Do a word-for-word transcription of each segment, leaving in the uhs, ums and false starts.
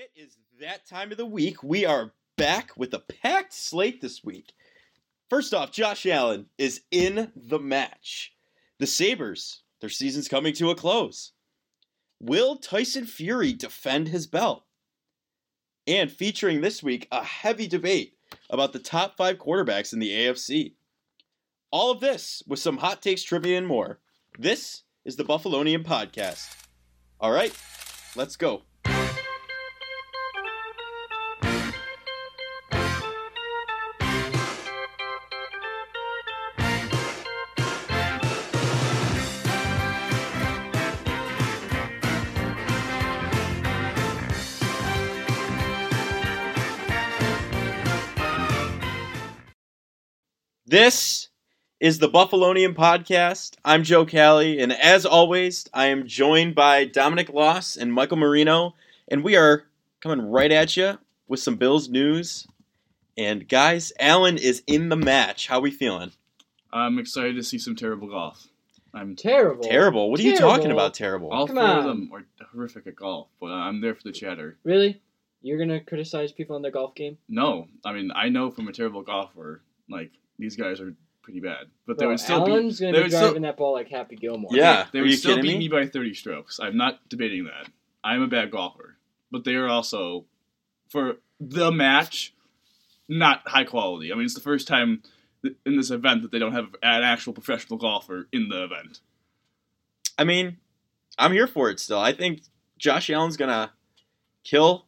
It is that time of the week. We are back with a packed slate this week. First off, Josh Allen is in the match. The Sabres, their season's coming to a close. Will Tyson Fury defend his belt? And featuring this week, a heavy debate about the top five quarterbacks in the A F C. All of this with some hot takes, trivia, and more. This is the Buffalonian Podcast. All right, let's go. This is the Buffalonian Podcast. I'm Joe Cali, and as always, I am joined by Dominic Loss and Michael Marino, and we are coming right at you with some Bills news. And guys, Allen is in the match. How are we feeling? I'm excited to see some terrible golf. I'm terrible. Terrible? What are terrible. you talking about? Terrible. All Come four on. of them are horrific at golf, but I'm there for the chatter. Really? You're gonna criticize people on their golf game? No, I mean I know from a terrible golfer, like. These guys are pretty bad, but they would still be. Allen's going to be driving that ball like Happy Gilmore. Yeah, they would still beat me by thirty strokes. I'm not debating that. I'm a bad golfer, but they are also, for the match, not high quality. I mean, it's the first time in this event that they don't have an actual professional golfer in the event. I mean, I'm here for it still. I think Josh Allen's going to kill.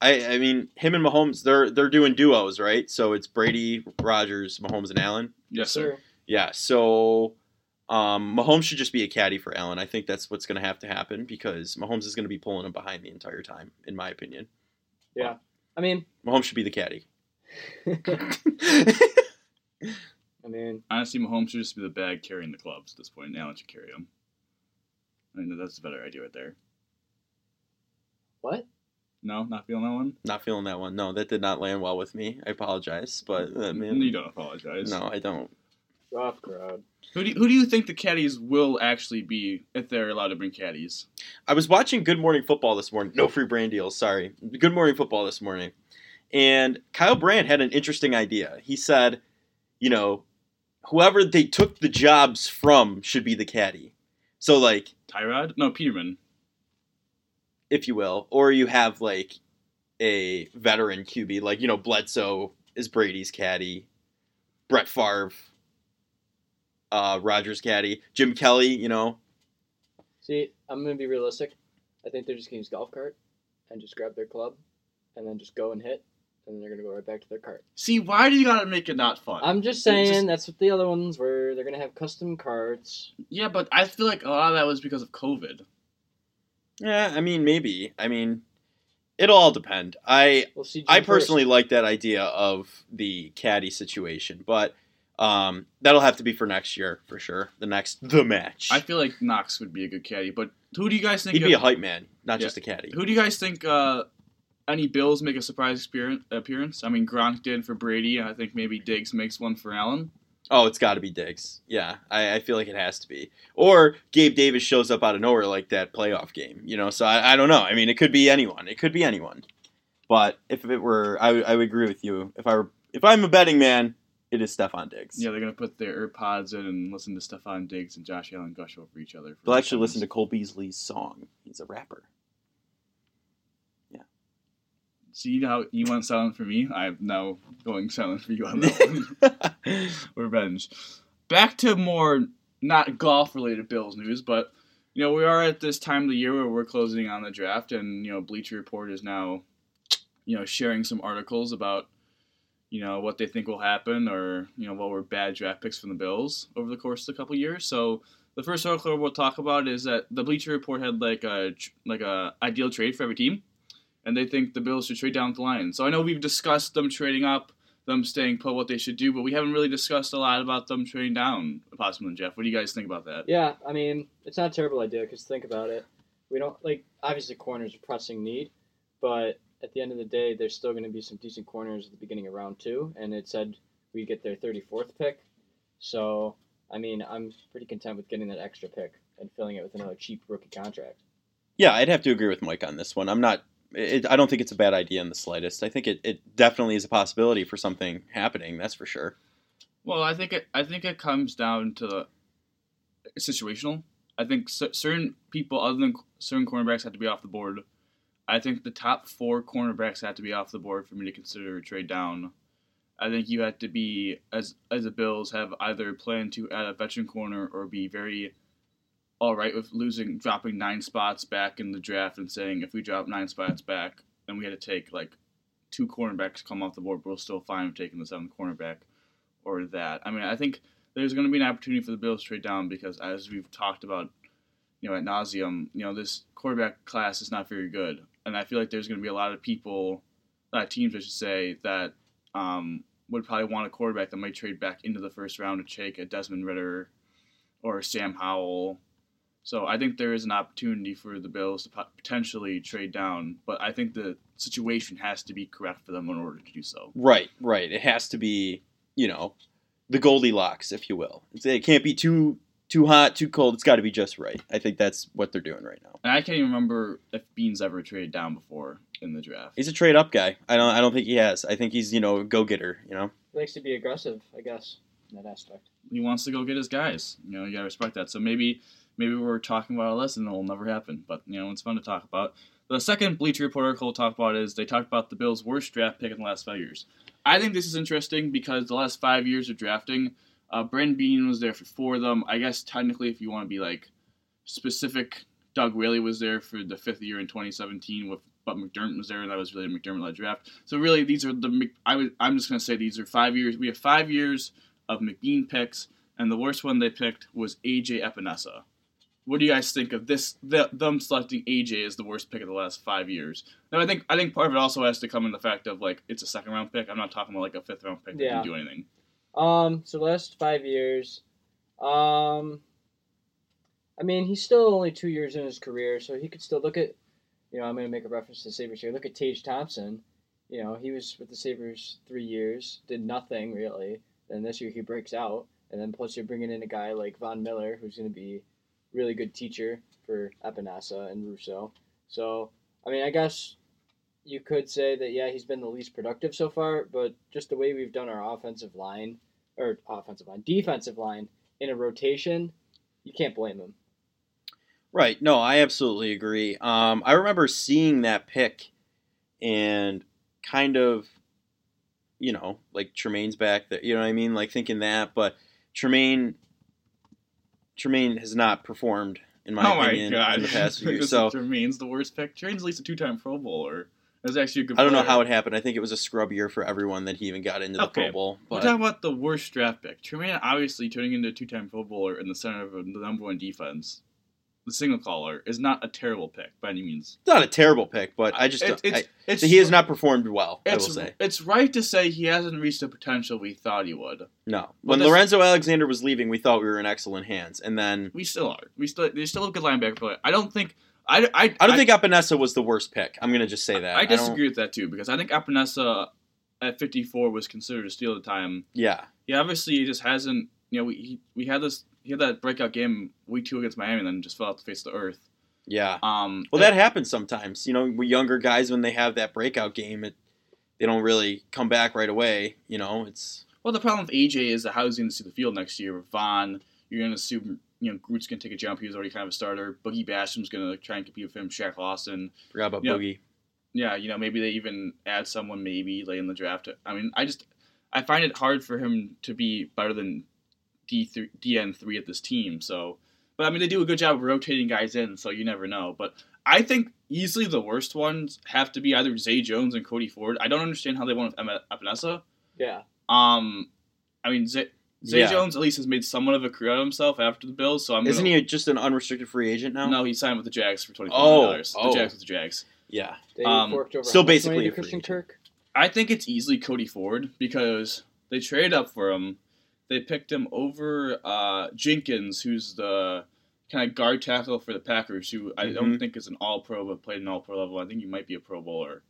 I, I mean, him and Mahomes, they're they're doing duos, right? So it's Brady, Rodgers, Mahomes, and Allen. Yes, sir. Sure. Yeah, so um, Mahomes should just be a caddy for Allen. I think that's what's going to have to happen because Mahomes is going to be pulling him behind the entire time, in my opinion. Yeah. Well, I mean. Mahomes should be the caddy. I mean. Honestly, Mahomes should just be the bag carrying the clubs at this point. Allen should carry him. I mean, that's a better idea right there. What? No, not feeling that one? Not feeling that one. No, that did not land well with me. I apologize, but... Uh, man, you don't apologize. No, I don't. Rough crowd. Who do, you, who do you think the caddies will actually be if they're allowed to bring caddies? I was watching Good Morning Football this morning. No free brand deals, sorry. Good Morning Football this morning. And Kyle Brandt had an interesting idea. He said, you know, whoever they took the jobs from should be the caddy. So, like... Tyrod? No, Peterman. If you will, or you have, like, a veteran Q B. Like, you know, Bledsoe is Brady's caddy. Brett Favre, uh, Rodgers' caddy. Jim Kelly, you know. See, I'm going to be realistic. I think they're just going to use golf cart and just grab their club and then just go and hit. And then they're going to go right back to their cart. See, why do you got to make it not fun? I'm just saying just... that's what the other ones were. They're going to have custom carts. Yeah, but I feel like a lot of that was because of COVID. Yeah, I mean, maybe. I mean, it'll all depend. I we'll I personally first. like that idea of the caddy situation, but um, that'll have to be for next year for sure. The next the match. I feel like Knox would be a good caddy, but who do you guys think? He'd of, be a hype man, not yeah. just a caddy. Who do you guys think? Uh, any Bills make a surprise appearance? I mean, Gronk did for Brady, and I think maybe Diggs makes one for Allen. Oh, it's got to be Diggs. Yeah, I, I feel like it has to be. Or Gabe Davis shows up out of nowhere like that playoff game, you know? So I, I don't know. I mean, it could be anyone. It could be anyone. But if it were, I, I would agree with you. If I were, if I'm a betting man, it is Stefon Diggs. Yeah, they're going to put their AirPods in and listen to Stefon Diggs and Josh Allen gush over each other. They'll actually listen to Cole Beasley's song. He's a rapper. Yeah. See how you went silent for me? I'm now going silent for you on that one. Revenge. Back to more not golf-related Bills news, but, you know, we are at this time of the year where we're closing on the draft, and, you know, Bleacher Report is now, you know, sharing some articles about, you know, what they think will happen or, you know, what were bad draft picks from the Bills over the course of a couple of years. So the first article we'll talk about is that the Bleacher Report had, like, a like a ideal trade for every team. And they think the Bills should trade down the line. So I know we've discussed them trading up, them staying put, what they should do, but we haven't really discussed a lot about them trading down, possibly. Jeff, what do you guys think about that? Yeah, I mean, it's not a terrible idea because think about it. We don't, like, obviously corners are pressing need, but at the end of the day, there's still going to be some decent corners at the beginning of round two, and it said we get their thirty-fourth pick. So, I mean, I'm pretty content with getting that extra pick and filling it with another cheap rookie contract. Yeah, I'd have to agree with Mike on this one. I'm not it, I don't think it's a bad idea in the slightest. I think it, it definitely is a possibility for something happening. That's for sure. Well, I think it, I think it comes down to situational. I think c- certain people other than certain cornerbacks have to be off the board. I think the top four cornerbacks have to be off the board for me to consider a trade down. I think you have to be, as as the Bills have either planned to add a veteran corner or be very all right with losing, dropping nine spots back in the draft and saying if we drop nine spots back, then we had to take like two cornerbacks come off the board, but we're still fine with taking the seventh cornerback or that. I mean, I think there's going to be an opportunity for the Bills to trade down because as we've talked about, you know, ad nauseum, you know, this quarterback class is not very good. And I feel like there's going to be a lot of people, a lot of teams, I should say, that um, would probably want a quarterback that might trade back into the first round to take a Desmond Ritter or a Sam Howell. So I think there is an opportunity for the Bills to potentially trade down. But I think the situation has to be correct for them in order to do so. Right, right. It has to be, you know, the Goldilocks, if you will. It can't be too... Too hot, too cold. It's got to be just right. I think that's what they're doing right now. And I can't even remember if Bean's ever traded down before in the draft. He's a trade up guy. I don't. I don't think he has. I think he's you know a go getter. You know, he likes to be aggressive. I guess in that aspect, he wants to go get his guys. You know, you gotta respect that. So maybe maybe we're talking about a lesson that will never happen. But you know, it's fun to talk about. The second Bleacher Report article we'll talk about is they talked about the Bills' worst draft pick in the last five years. I think this is interesting because the last five years of drafting. Uh, Brent Bean was there for four of them. I guess technically, if you want to be like specific, Doug Whaley was there for the fifth year in twenty seventeen, with but McDermott was there, and that was really a McDermott-led draft. So really, these are the I would, I'm just gonna say these are five years. We have five years of McBean picks, and the worst one they picked was A J. Epenesa. What do you guys think of this? The, them selecting A J as the worst pick of the last five years. Now I think I think part of it also has to come in the fact of like it's a second round pick. I'm not talking about like a fifth round pick yeah. that can do anything. Um, so the last five years, um, I mean, he's still only two years in his career, so he could still look at, you know, I'm going to make a reference to the Sabres here. Look at Tage Thompson. You know, he was with the Sabres three years, did nothing really. Then this year he breaks out. And then plus you're bringing in a guy like Von Miller, who's going to be a really good teacher for Epenesa and Russo. So, I mean, I guess... You could say that, yeah, he's been the least productive so far, but just the way we've done our offensive line, or offensive line, defensive line, in a rotation, you can't blame him. Right. No, I absolutely agree. Um, I remember seeing that pick and kind of, you know, like Tremaine's back there, you know what I mean? Like thinking that, but Tremaine, Tremaine has not performed, in my oh opinion, my God. in the past few years. So, Tremaine's the worst pick. Tremaine's at least a two-time Pro Bowler. It was actually a good I don't player. know how it happened. I think it was a scrub year for everyone that he even got into the okay. Pro Bowl. But... We're talking about the worst draft pick. Tremaine obviously turning into a two-time Pro Bowler in the center of the number one defense, the single caller, is not a terrible pick by any means. It's not a terrible pick, but I just it, don't. It's, I, it's, he has not performed well, I will say. It's right to say he hasn't reached the potential we thought he would. No. When this, Lorenzo Alexander was leaving, we thought we were in excellent hands, and then... We still are. We still. They still have a good linebacker play. I don't think... I, I, I don't I, think Epenesa was the worst pick. I'm going to just say that. I, I disagree I with that, too, because I think Epenesa at fifty-four was considered a steal at the time. Yeah. He obviously just hasn't, you know, we he, we had this, he had that breakout game week two against Miami and then just fell off the face of the earth. Yeah. Um. Well, that, that happens sometimes. You know, with younger guys, when they have that breakout game, it, they don't really come back right away. You know, it's... Well, the problem with A J is that how he's going to see the field next year. With Vaughn, you're going to assume... You know, Groot's going to take a jump. He was already kind of a starter. Boogie Basham's going to like, try and compete with him. Shaq Lawson. Forgot about you know, Boogie. Yeah, you know, maybe they even add someone maybe late in the draft. I mean, I just, I find it hard for him to be better than D three, D N three at this team. So, but I mean, they do a good job of rotating guys in, so you never know. But I think easily the worst ones have to be either Zay Jones and Cody Ford. I don't understand how they went with Epenesa. Yeah. Um, I mean, Zay... Zay yeah. Jones at least has made somewhat of a career out of himself after the Bills, so I'm Isn't gonna... he just an unrestricted free agent now? No, he signed with the Jags for twenty-four million dollars. Oh, oh. The Jags with the Jags. Yeah. They um, forked over still basically a Christian Kirk. I think it's easily Cody Ford because they traded up for him. They picked him over uh, Jenkins, who's the kind of guard tackle for the Packers, who I mm-hmm. don't think is an all-pro but played an all-pro level. I think he might be a Pro Bowler.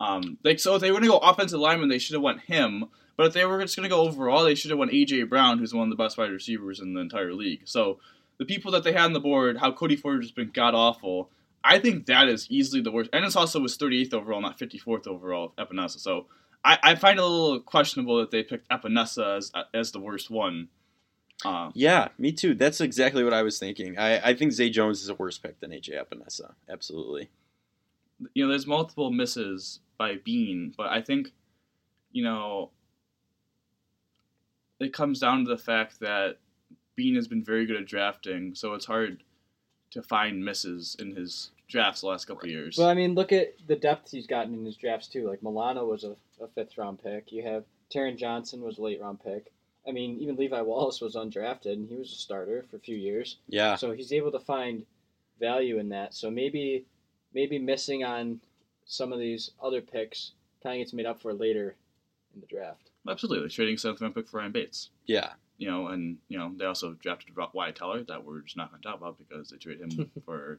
Um, they, so if they were to go offensive lineman, they should have went him. But if they were just going to go overall, they should have won A J. Brown, who's one of the best wide receivers in the entire league. So the people that they had on the board, how Cody Ford has been god-awful, I think that is easily the worst. And it's also was thirty-eighth overall, not fifty-fourth overall, Epenesa. So I, I find it a little questionable that they picked Epenesa as, as the worst one. Uh, yeah, me too. That's exactly what I was thinking. I, I think Zay Jones is a worse pick than A J. Epenesa. Absolutely. You know, there's multiple misses by Bean, but I think, you know, it comes down to the fact that Bean has been very good at drafting, so it's hard to find misses in his drafts the last couple of years. Well, I mean, look at the depth he's gotten in his drafts, too. Like, Milano was a, a fifth-round pick. You have Taron Johnson was a late-round pick. I mean, even Levi Wallace was undrafted, and he was a starter for a few years. Yeah. So he's able to find value in that. So maybe maybe missing on some of these other picks kind of gets made up for later in the draft. Absolutely. Trading seventh-round pick for Ryan Bates. Yeah. You know, and, you know, they also drafted Wyatt Teller that we're just not going to talk about because they traded him for,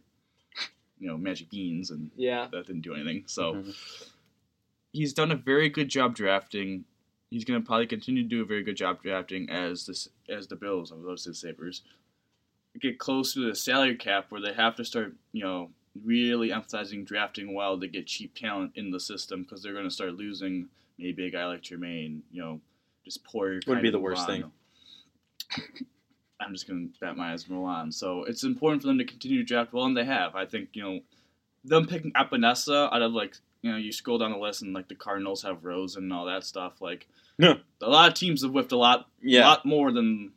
you know, Magic Beans, and yeah. that didn't do anything. So mm-hmm. he's done a very good job drafting. He's going to probably continue to do a very good job drafting as this as the Bills, I would say the Sabres, get close to the salary cap where they have to start, you know, really emphasizing drafting well to get cheap talent in the system because they're going to start losing maybe a guy like Tremaine, you know, just poor. Would be the worst thing. I'm just going to bat my eyes and roll on. So it's important for them to continue to draft well, and they have. I think, you know, them picking Epenesa out of, like, you know, you scroll down the list and, like, the Cardinals have Rosen and all that stuff. Like, yeah. a lot of teams have whiffed a lot, yeah. lot more than,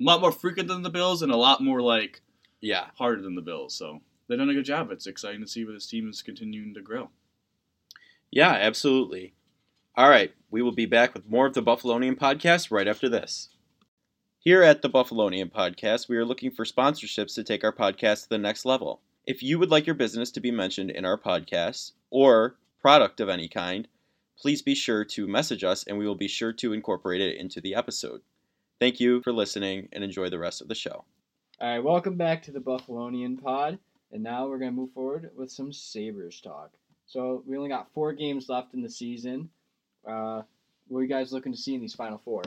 a lot more frequent than the Bills and a lot more, like, yeah, harder than the Bills. So they've done a good job. It's exciting to see where this team is continuing to grow. Yeah, absolutely. All right. We will be back with more of the Buffalonian podcast right after this. Here at the Buffalonian Podcast, we are looking for sponsorships to take our podcast to the next level. If you would like your business to be mentioned in our podcast or product of any kind, please be sure to message us and we will be sure to incorporate it into the episode. Thank you for listening and enjoy the rest of the show. All right, welcome back to the Buffalonian Pod, and now we're going to move forward with some Sabres talk. So we only got four games left in the season. Uh, what are you guys looking to see in these final four?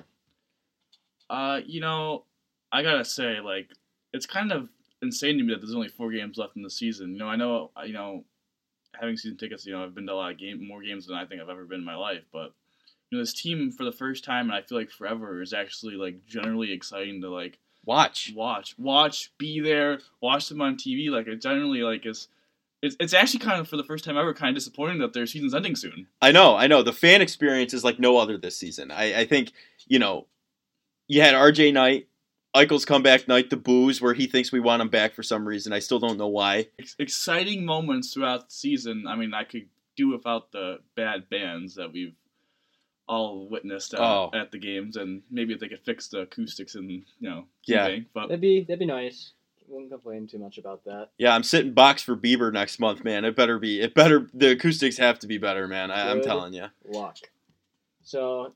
Uh, you know, I gotta say, like, it's kind of insane to me that there's only four games left in the season. You know, I know, you know, having season tickets, you know, I've been to a lot of game, more games than I think I've ever been in my life. But, you know, this team for the first time, and I feel like forever, is actually, like, generally exciting to, like, watch, watch, watch, be there, watch them on T V. Like, it generally, like, is... It's it's actually kind of, for the first time ever, kind of disappointing that their season's ending soon. I know, I know. The fan experience is like no other this season. I, I think, you know, you had R J Knight, Eichel's comeback night, the boos where he thinks we want him back for some reason. I still don't know why. Exciting moments throughout the season. I mean, I could do without the bad bands that we've all witnessed at, oh. at the games, and maybe if they could fix the acoustics and, you know, yeah, something. But that'd be that'd be nice. Won't complain too much about that. Yeah, I'm sitting box for Bieber next month, man. It better be. It better. The acoustics have to be better, man. I, I'm telling you. Luck. So.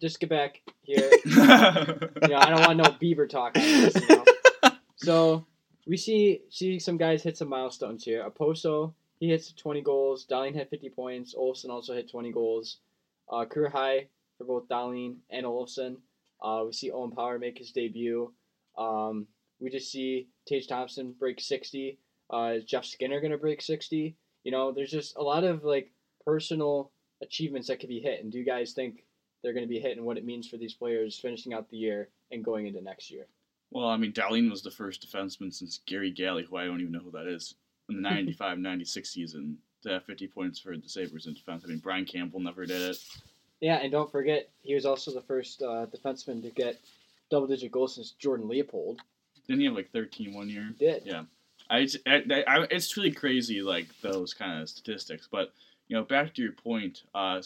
Just get back here. You know, I don't want no Bieber talk on this, you know? So we see see some guys hit some milestones here. Oposo, he hits twenty goals. Dahlin had fifty points. Olsen also hit twenty goals. Uh, career high for both Dahlin and Olsen. Uh, we see Owen Power make his debut. Um, we just see Tage Thompson break sixty. Uh, is Jeff Skinner going to break sixty? You know, there's just a lot of, like, personal achievements that could be hit. And do you guys think they're going to be hitting what it means for these players finishing out the year and going into next year? Well, I mean, Dahlin was the first defenseman since Gary Galley, who I don't even know who that is, in the ninety-five ninety-six season to have fifty points for the Sabres in defense. I mean, Brian Campbell never did it. Yeah, and don't forget, he was also the first uh, defenseman to get double-digit goals since Jordan Leopold. Didn't he have, like, thirteen one year? He did. Yeah. I, I, I, it's truly really crazy, like, those kind of statistics. But, you know, back to your point, uh,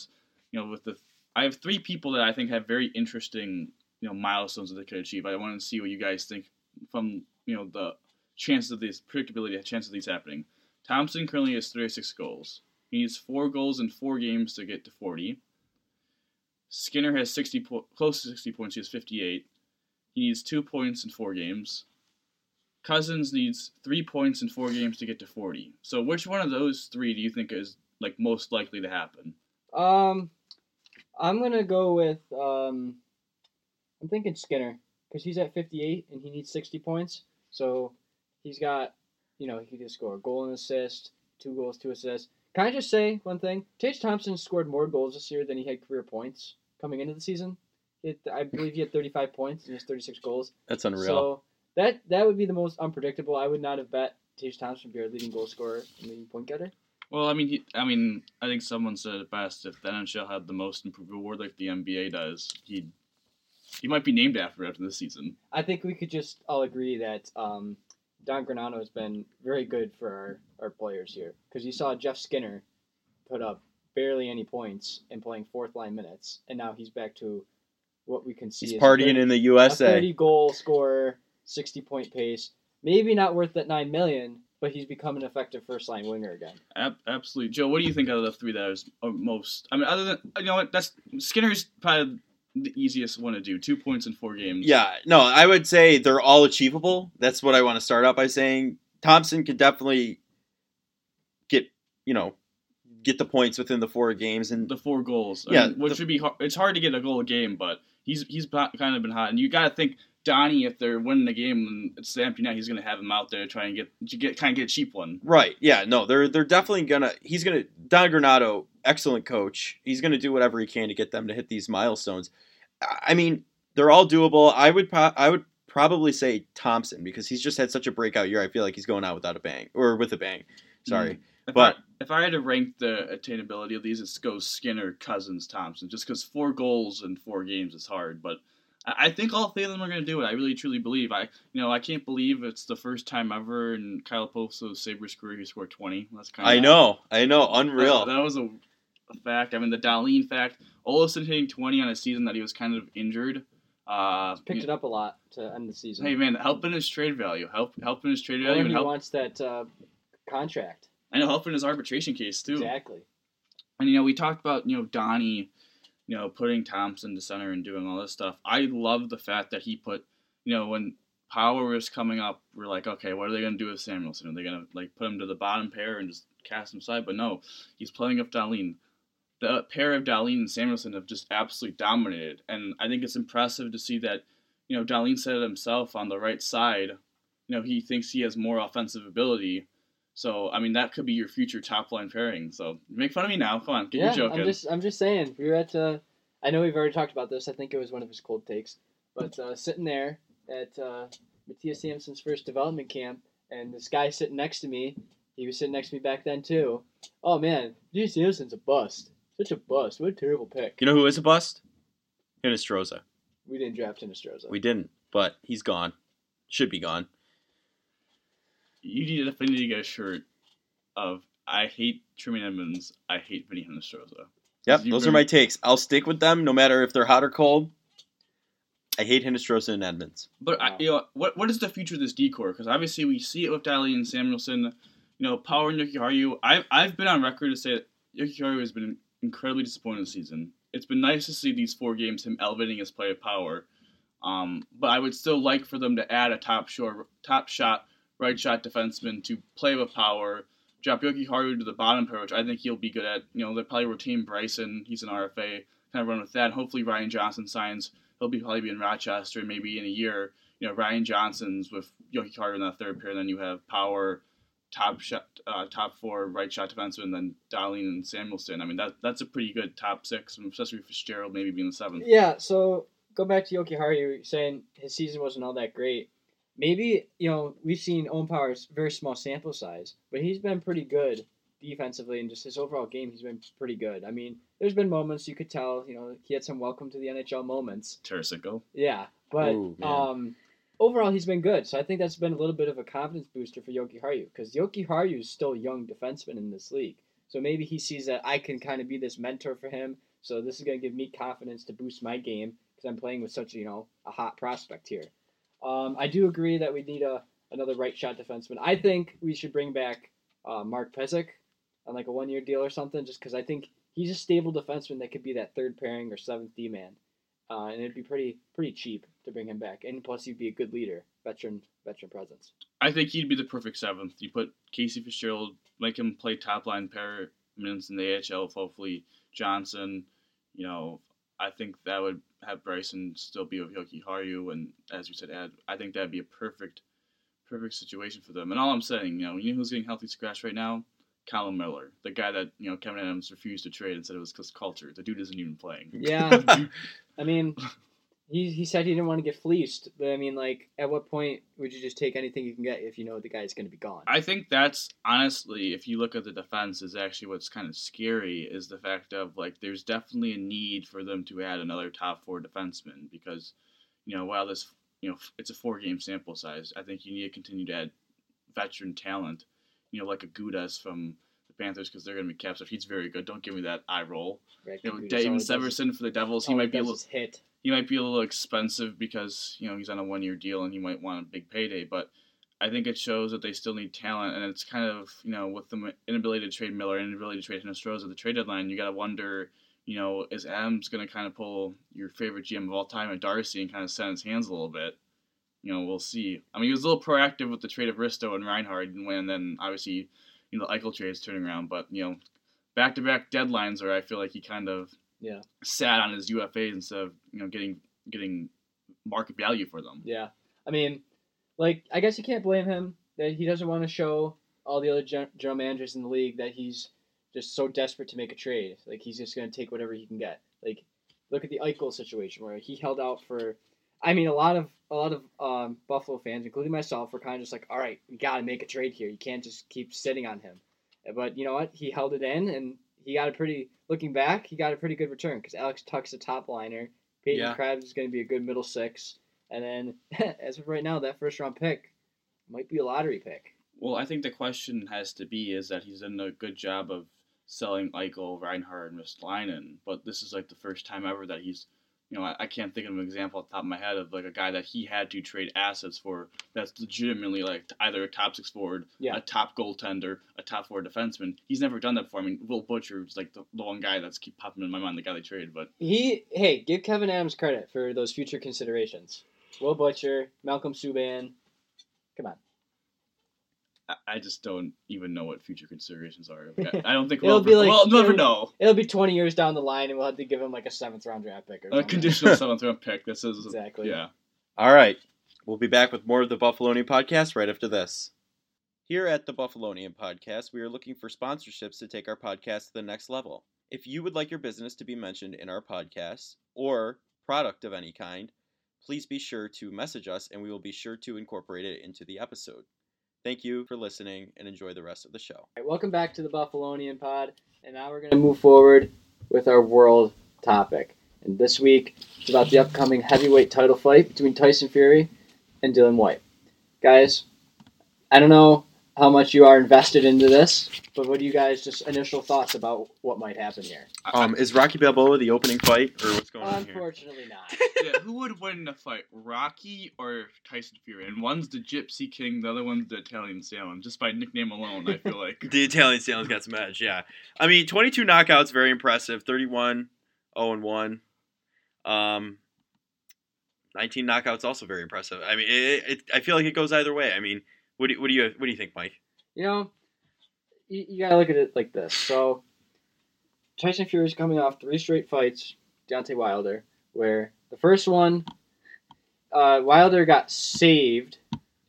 you know, with the I have three people that I think have very interesting, you know, milestones that they could achieve. I want to see what you guys think from, you know, the chances of these, predictability, the chances of these happening. Thompson currently has thirty-six goals. He needs four goals in four games to get to forty. Skinner has sixty, po- close to sixty points. He has fifty-eight. He needs two points in four games. Cousins needs three points in four games to get to forty. So which one of those three do you think is, like, most likely to happen? Um... I'm going to go with, um, I'm thinking Skinner, because he's at fifty-eight and he needs sixty points. So he's got, you know, he did score a goal and assist, two goals, two assists. Can I just say one thing? Tage Thompson scored more goals this year than he had career points coming into the season. It, I believe he had thirty-five points and he has thirty-six goals. That's unreal. So that that would be the most unpredictable. I would not have bet Tage Thompson would be our leading goal scorer and leading point getter. Well, I mean, he, I mean, I think someone said it best. If the N H L had the most improved award like the N B A does, he he might be named after after this season. I think we could just all agree that um, Don Granato has been very good for our, our players here, because you saw Jeff Skinner put up barely any points and playing fourth line minutes, and now he's back to what we can see. He's partying in the U S A. A thirty-goal scorer, sixty-point pace. Maybe not worth that nine million dollars, but he's become an effective first-line winger again. Ab- absolutely. Joe, what do you think out of the three that is most? I mean, other than, you know what, that's Skinner's probably the easiest one to do. Two points in four games. Yeah, no, I would say they're all achievable. That's what I want to start out by saying. Thompson could definitely get, you know, get the points within the four games. And the four goals. Yeah. I mean, which the, would be hard. It's hard to get a goal a game, but he's he's kind of been hot. And you got to think, Donnie, if they're winning the game and it's the empty net, he's going to have him out there trying to get, get kind of get a cheap one. Right. Yeah. No, they're they're definitely going to – he's going to – Don Granato, excellent coach. He's going to do whatever he can to get them to hit these milestones. I mean, they're all doable. I would pro- I would probably say Thompson, because he's just had such a breakout year. I feel like he's going out without a bang – or with a bang. Sorry. Mm-hmm. If but I, if I had to rank the attainability of these, it's go Skinner, Cousins, Thompson, just because four goals in four games is hard, but – I think all three of them are going to do it. I really, truly believe. I, you know, I can't believe it's the first time ever in Kyle Poso's Sabres career he scored twenty. That's kind of. I know. I know. Unreal. That, that was a, a fact. I mean, the Dahlin fact. Olsen hitting twenty on a season that he was kind of injured. Uh, He's picked you know, it up a lot to end the season. Hey, man, helping his trade value. Help, helping his trade value. And he help, wants that uh, contract. I know, helping his arbitration case, too. Exactly. And, you know, we talked about, you know, Donnie... you know, putting Thompson to center and doing all this stuff. I love the fact that he put, you know, when Power was coming up, we're like, okay, what are they going to do with Samuelsson? Are they going to, like, put him to the bottom pair and just cast him aside? But no, he's playing up Dahlin. The pair of Dahlin and Samuelsson have just absolutely dominated. And I think it's impressive to see that, you know, Dahlin said it himself on the right side. You know, he thinks he has more offensive ability. So, I mean, that could be your future top-line pairing. So, make fun of me now. Come on, get yeah, your joke I'm in. Just, I'm just saying. We were at, uh, I know we've already talked about this. I think it was one of his cold takes. But uh, sitting there at uh, Matias Samson's first development camp, and this guy sitting next to me, he was sitting next to me back then, too. Oh, man, Matias Samson's a bust. Such a bust. What a terrible pick. You know who is a bust? Hinostroza. We didn't draft Hinostroza. We didn't, but he's gone. Should be gone. You need to definitely get a shirt of I hate Tremaine Edmonds, I hate Vinny Hinostroza. Yep, those been... are my takes. I'll stick with them no matter if they're hot or cold. I hate Hinostroza and Edmonds. But wow. I, you know, what what is the future of this decor? Because obviously we see it with Dahlin and Samuelsson, you know, Power and Yokiharu. I've I've been on record to say that Yokiharu has been incredibly disappointing this season. It's been nice to see these four games him elevating his play of Power, um, but I would still like for them to add a top shore top shot. right shot defenseman to play with Power, drop Yokiharu to the bottom pair, which I think he'll be good at. You know, they'll probably rotate Bryson. He's an R F A. Kind of run with that. Hopefully Ryan Johnson signs. He'll be probably be in Rochester maybe in a year. You know, Ryan Johnson's with Yokiharu in that third pair. Then you have Power, top shot, uh, top four right shot defenseman, then Dahlin and Samuelsson. I mean, that that's a pretty good top six, especially with Fitzgerald maybe being the seventh. Yeah, so go back to Yokiharu. You were saying his season wasn't all that great. Maybe, you know, we've seen Owen Power's very small sample size, but he's been pretty good defensively, and just his overall game, he's been pretty good. I mean, there's been moments you could tell, you know, he had some welcome to the N H L moments. Terzico. Yeah, but Ooh, um, overall he's been good, so I think that's been a little bit of a confidence booster for Yokiharu, because Yokiharu is still a young defenseman in this league, so maybe he sees that I can kind of be this mentor for him, so this is going to give me confidence to boost my game, because I'm playing with such, you know, a hot prospect here. Um, I do agree that we need a another right shot defenseman. I think we should bring back uh, Mark Pesic on like a one-year deal or something, just because I think he's a stable defenseman that could be that third pairing or seventh D-man, uh, and it'd be pretty pretty cheap to bring him back. And plus, he'd be a good leader, veteran veteran presence. I think he'd be the perfect seventh. You put Casey Fitzgerald, make him play top line pair minutes in the A H L. Hopefully, Johnson. You know, I think that would. Have Bryson still be with Yokiharu, and as you said, add, I think that'd be a perfect, perfect situation for them. And all I'm saying, you know, you know who's getting healthy scratch right now? Colin Miller, the guy that, you know, Kevin Adams refused to trade and said it was because culture. The dude isn't even playing. Yeah. I mean, he he said he didn't want to get fleeced. But, I mean, like, at what point would you just take anything you can get if you know the guy's going to be gone? I think that's, honestly, if you look at the defense, is actually what's kind of scary is the fact of, like, there's definitely a need for them to add another top four defenseman because, you know, while this, you know, it's a four-game sample size, I think you need to continue to add veteran talent. You know, like a Gudas from the Panthers because they're going to be capped. So he's very good. Don't give me that eye roll. Right, you know, Damon Severson for the Devils. He might be a little hit. He might be a little expensive because you know he's on a one-year deal and he might want a big payday. But I think it shows that they still need talent, and it's kind of you know with the inability to trade Miller, inability to trade Hinostroza, the trade deadline. You got to wonder, you know, is Adams going to kind of pull your favorite G M of all time at Darcy and kind of set his hands a little bit? You know, we'll see. I mean, he was a little proactive with the trade of Risto and Reinhardt, and when then obviously, you know, the Eichel trade is turning around. But you know, back-to-back deadlines where I feel like he kind of yeah sat on his U F As instead of you know getting getting market value for them. Yeah, I mean, like I guess you can't blame him that he doesn't want to show all the other general managers in the league that he's just so desperate to make a trade. Like he's just gonna take whatever he can get. Like look at the Eichel situation where he held out for. I mean, a lot of a lot of um, Buffalo fans, including myself, were kind of just like, all right, we got to make a trade here. You can't just keep sitting on him. But you know what? He held it in, and he got a pretty – looking back, he got a pretty good return because Alex Tuck's a top liner. Peyton yeah. Krebs is going to be a good middle six. And then, as of right now, that first-round pick might be a lottery pick. Well, I think the question has to be is that he's done a good job of selling Eichel, Reinhardt, and Ristolainen, but this is like the first time ever that he's – You know, I, I can't think of an example off the top of my head of, like, a guy that he had to trade assets for that's legitimately, like, either a top six forward, yeah. a top goaltender, a top four defenseman. He's never done that before. I mean, Will Butcher is, like, the, the one guy that's keep popping in my mind, the guy they traded. But he, hey, give Kevin Adams credit for those future considerations. Will Butcher, Malcolm Subban, come on. I just don't even know what future considerations are. Like, I, I don't think we'll, be ever, like, we'll never know. It'll be twenty years down the line, and we'll have to give him like a seventh round draft pick. Or a conditional seventh round pick. This is exactly. Yeah. All right, we'll be back with more of the Buffalonian podcast right after this. Here at the Buffalonian podcast, we are looking for sponsorships to take our podcast to the next level. If you would like your business to be mentioned in our podcast or product of any kind, please be sure to message us, and we will be sure to incorporate it into the episode. Thank you for listening and enjoy the rest of the show. All right, welcome back to the Buffalonian Pod, and now we're going to move forward with our world topic. And this week, it's about the upcoming heavyweight title fight between Tyson Fury and Dillian White. Guys, I don't know how much you are invested into this, but what do you guys just initial thoughts about what might happen here? Um, is Rocky Balboa the opening fight, or what's going on here? Unfortunately not. Yeah, who would win the fight, Rocky or Tyson Fury? And one's the Gypsy King, the other one's the Italian Stallion. Just by nickname alone, I feel like. The Italian Stallion's got some edge, yeah. I mean, twenty-two knockouts, very impressive. thirty-one, oh and one. Um, nineteen knockouts, also very impressive. I mean, it, it, I feel like it goes either way. I mean, what do, what do you what do you think, Mike? You know, you, you gotta look at it like this. So, Tyson Fury's coming off three straight fights, Deontay Wilder, where the first one, uh, Wilder got saved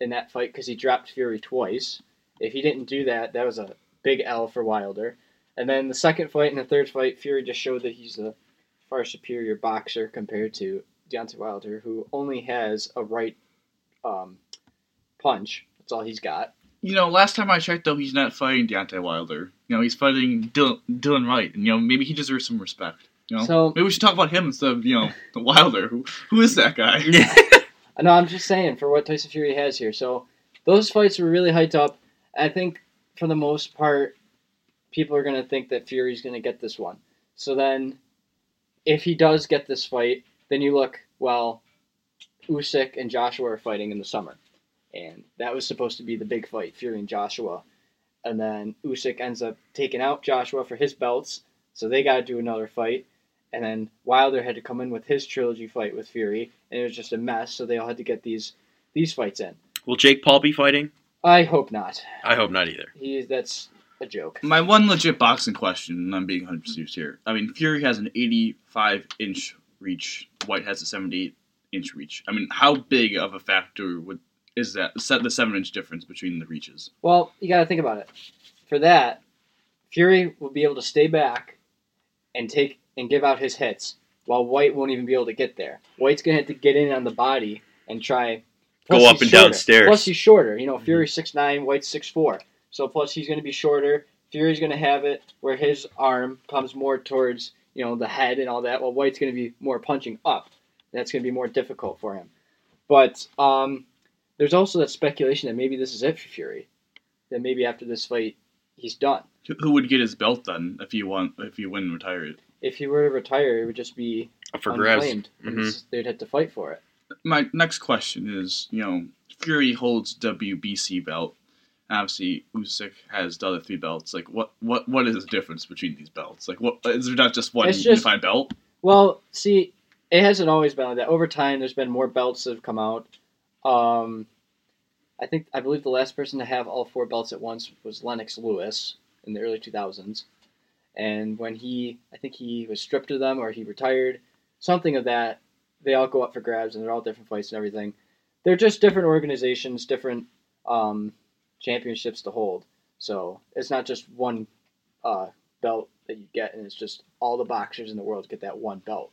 in that fight because he dropped Fury twice. If he didn't do that, that was a big L for Wilder. And then the second fight and the third fight, Fury just showed that he's a far superior boxer compared to Deontay Wilder, who only has a right um, punch. That's all he's got. You know, last time I checked, though, he's not fighting Deontay Wilder. You know, he's fighting Dil- Dillian Wright, and, you know, maybe he deserves some respect. You know? So, maybe we should talk about him instead of, you know, the Wilder. Who, who is that guy? No, I'm just saying, for what Tyson Fury has here. So, those fights were really hyped up. I think, for the most part, people are going to think that Fury's going to get this one. So then, if he does get this fight, then you look, well, Usyk and Joshua are fighting in the summer. And that was supposed to be the big fight, Fury and Joshua. And then Usyk ends up taking out Joshua for his belts, so they got to do another fight. And then Wilder had to come in with his trilogy fight with Fury, and it was just a mess, so they all had to get these these fights in. Will Jake Paul be fighting? I hope not. I hope not either. He, that's a joke. My one legit boxing question, and I'm being one hundred percent serious here. I mean, Fury has an eighty-five inch reach. White has a seventy-eight inch reach. I mean, how big of a factor would is that set the seven inch difference between the reaches. Well, you got to think about it. For that, Fury will be able to stay back and take and give out his hits, while White won't even be able to get there. White's gonna have to get in on the body and try. Go up and shorter. Downstairs. Plus he's shorter. You know, Fury's six nine, White's six four. So plus he's gonna be shorter. Fury's gonna have it where his arm comes more towards, you know, the head and all that, while White's gonna be more punching up. That's gonna be more difficult for him. But um, there's also that speculation that maybe this is it for Fury. That maybe after this fight he's done. Who would get his belt then if he won if he wouldn't retire it? If he were to retire, it would just be for unclaimed. Mm-hmm. They'd have to fight for it. My next question is, you know, Fury holds W B C belt. Obviously, Usyk has the other three belts. Like, what, what, what is the difference between these belts? Like, what is there not just one just, unified belt? Well, see, it hasn't always been like that. Over time, there's been more belts that have come out. Um, I think I believe the last person to have all four belts at once was Lennox Lewis in the early two thousands. And when he, I think he was stripped of them or he retired, something of that, they all go up for grabs and they're all different fights and everything. They're just different organizations, different um, championships to hold. So it's not just one uh, belt that you get, and it's just all the boxers in the world get that one belt.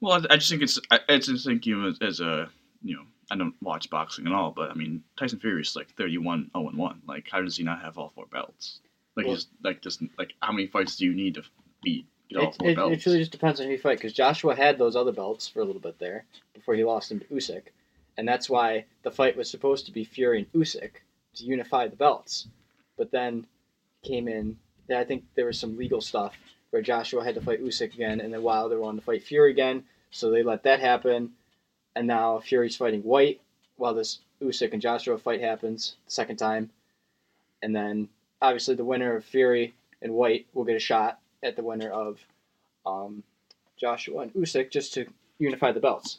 Well, I just think it's, I, I just think you know, as a, you know, I don't watch boxing at all, but I mean, Tyson Fury is like thirty-one oh and one. Like, how does he not have all four belts? Like, well, just, like, just, like, how many fights do you need to beat? Get all four it, belts? It really just depends on who you fight, because Joshua had those other belts for a little bit there before he lost him to Usyk, and that's why the fight was supposed to be Fury and Usyk to unify the belts. But then came in, I think there was some legal stuff where Joshua had to fight Usyk again, and then Wilder wanted to fight Fury again, so they let that happen, and now Fury's fighting White while this Usyk and Joshua fight happens the second time, and then obviously, the winner of Fury and White will get a shot at the winner of um, Joshua and Usyk just to unify the belts.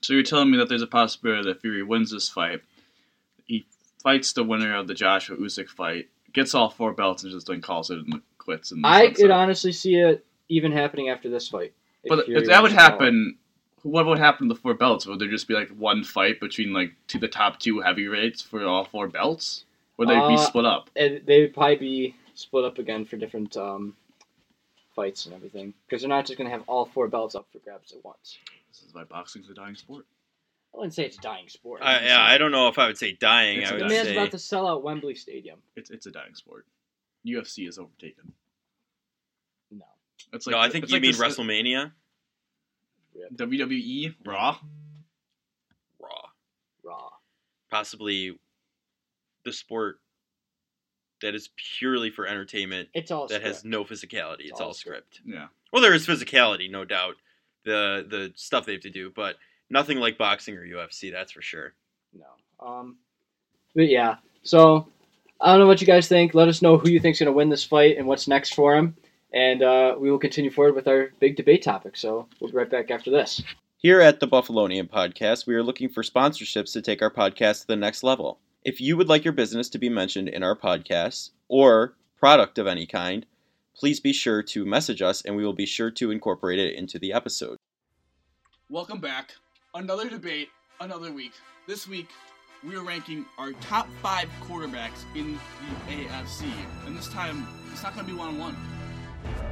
So you're telling me that there's a possibility that Fury wins this fight. He fights the winner of the Joshua Usyk fight, gets all four belts, and just then calls it and quits. And I could honestly see it even happening after this fight. If but Fury if that would happen, what would happen to the four belts? Would there just be like one fight between like to the top two heavyweights for all four belts? Or they'd be uh, split up. They would probably be split up again for different um, fights and everything. Because they're not just going to have all four belts up for grabs at once. This is why boxing's a dying sport. I wouldn't say it's a dying sport. I, uh, yeah, I don't know if I would say dying. It's I would say... about to sell out Wembley Stadium. It's it's a dying sport. U F C is overtaken. No. It's like, no, I think you like mean WrestleMania? Rip. W W E? Raw? Raw. Raw. Possibly... the sport that is purely for entertainment. It's all that script. Has no physicality. It's, it's all, all script. script. Yeah. Well, there is physicality, no doubt. The the stuff they have to do, but nothing like boxing or U F C. That's for sure. No. Um. But yeah. So I don't know what you guys think. Let us know who you think's gonna win this fight and what's next for him, and uh, we will continue forward with our big debate topic. So we'll be right back after this. Here at the Buffalonian Podcast, we are looking for sponsorships to take our podcast to the next level. If you would like your business to be mentioned in our podcasts or product of any kind, please be sure to message us and we will be sure to incorporate it into the episode. Welcome back. Another debate, another week. This week, we are ranking our top five quarterbacks in the A F C. And this time, it's not going to be one-on-one.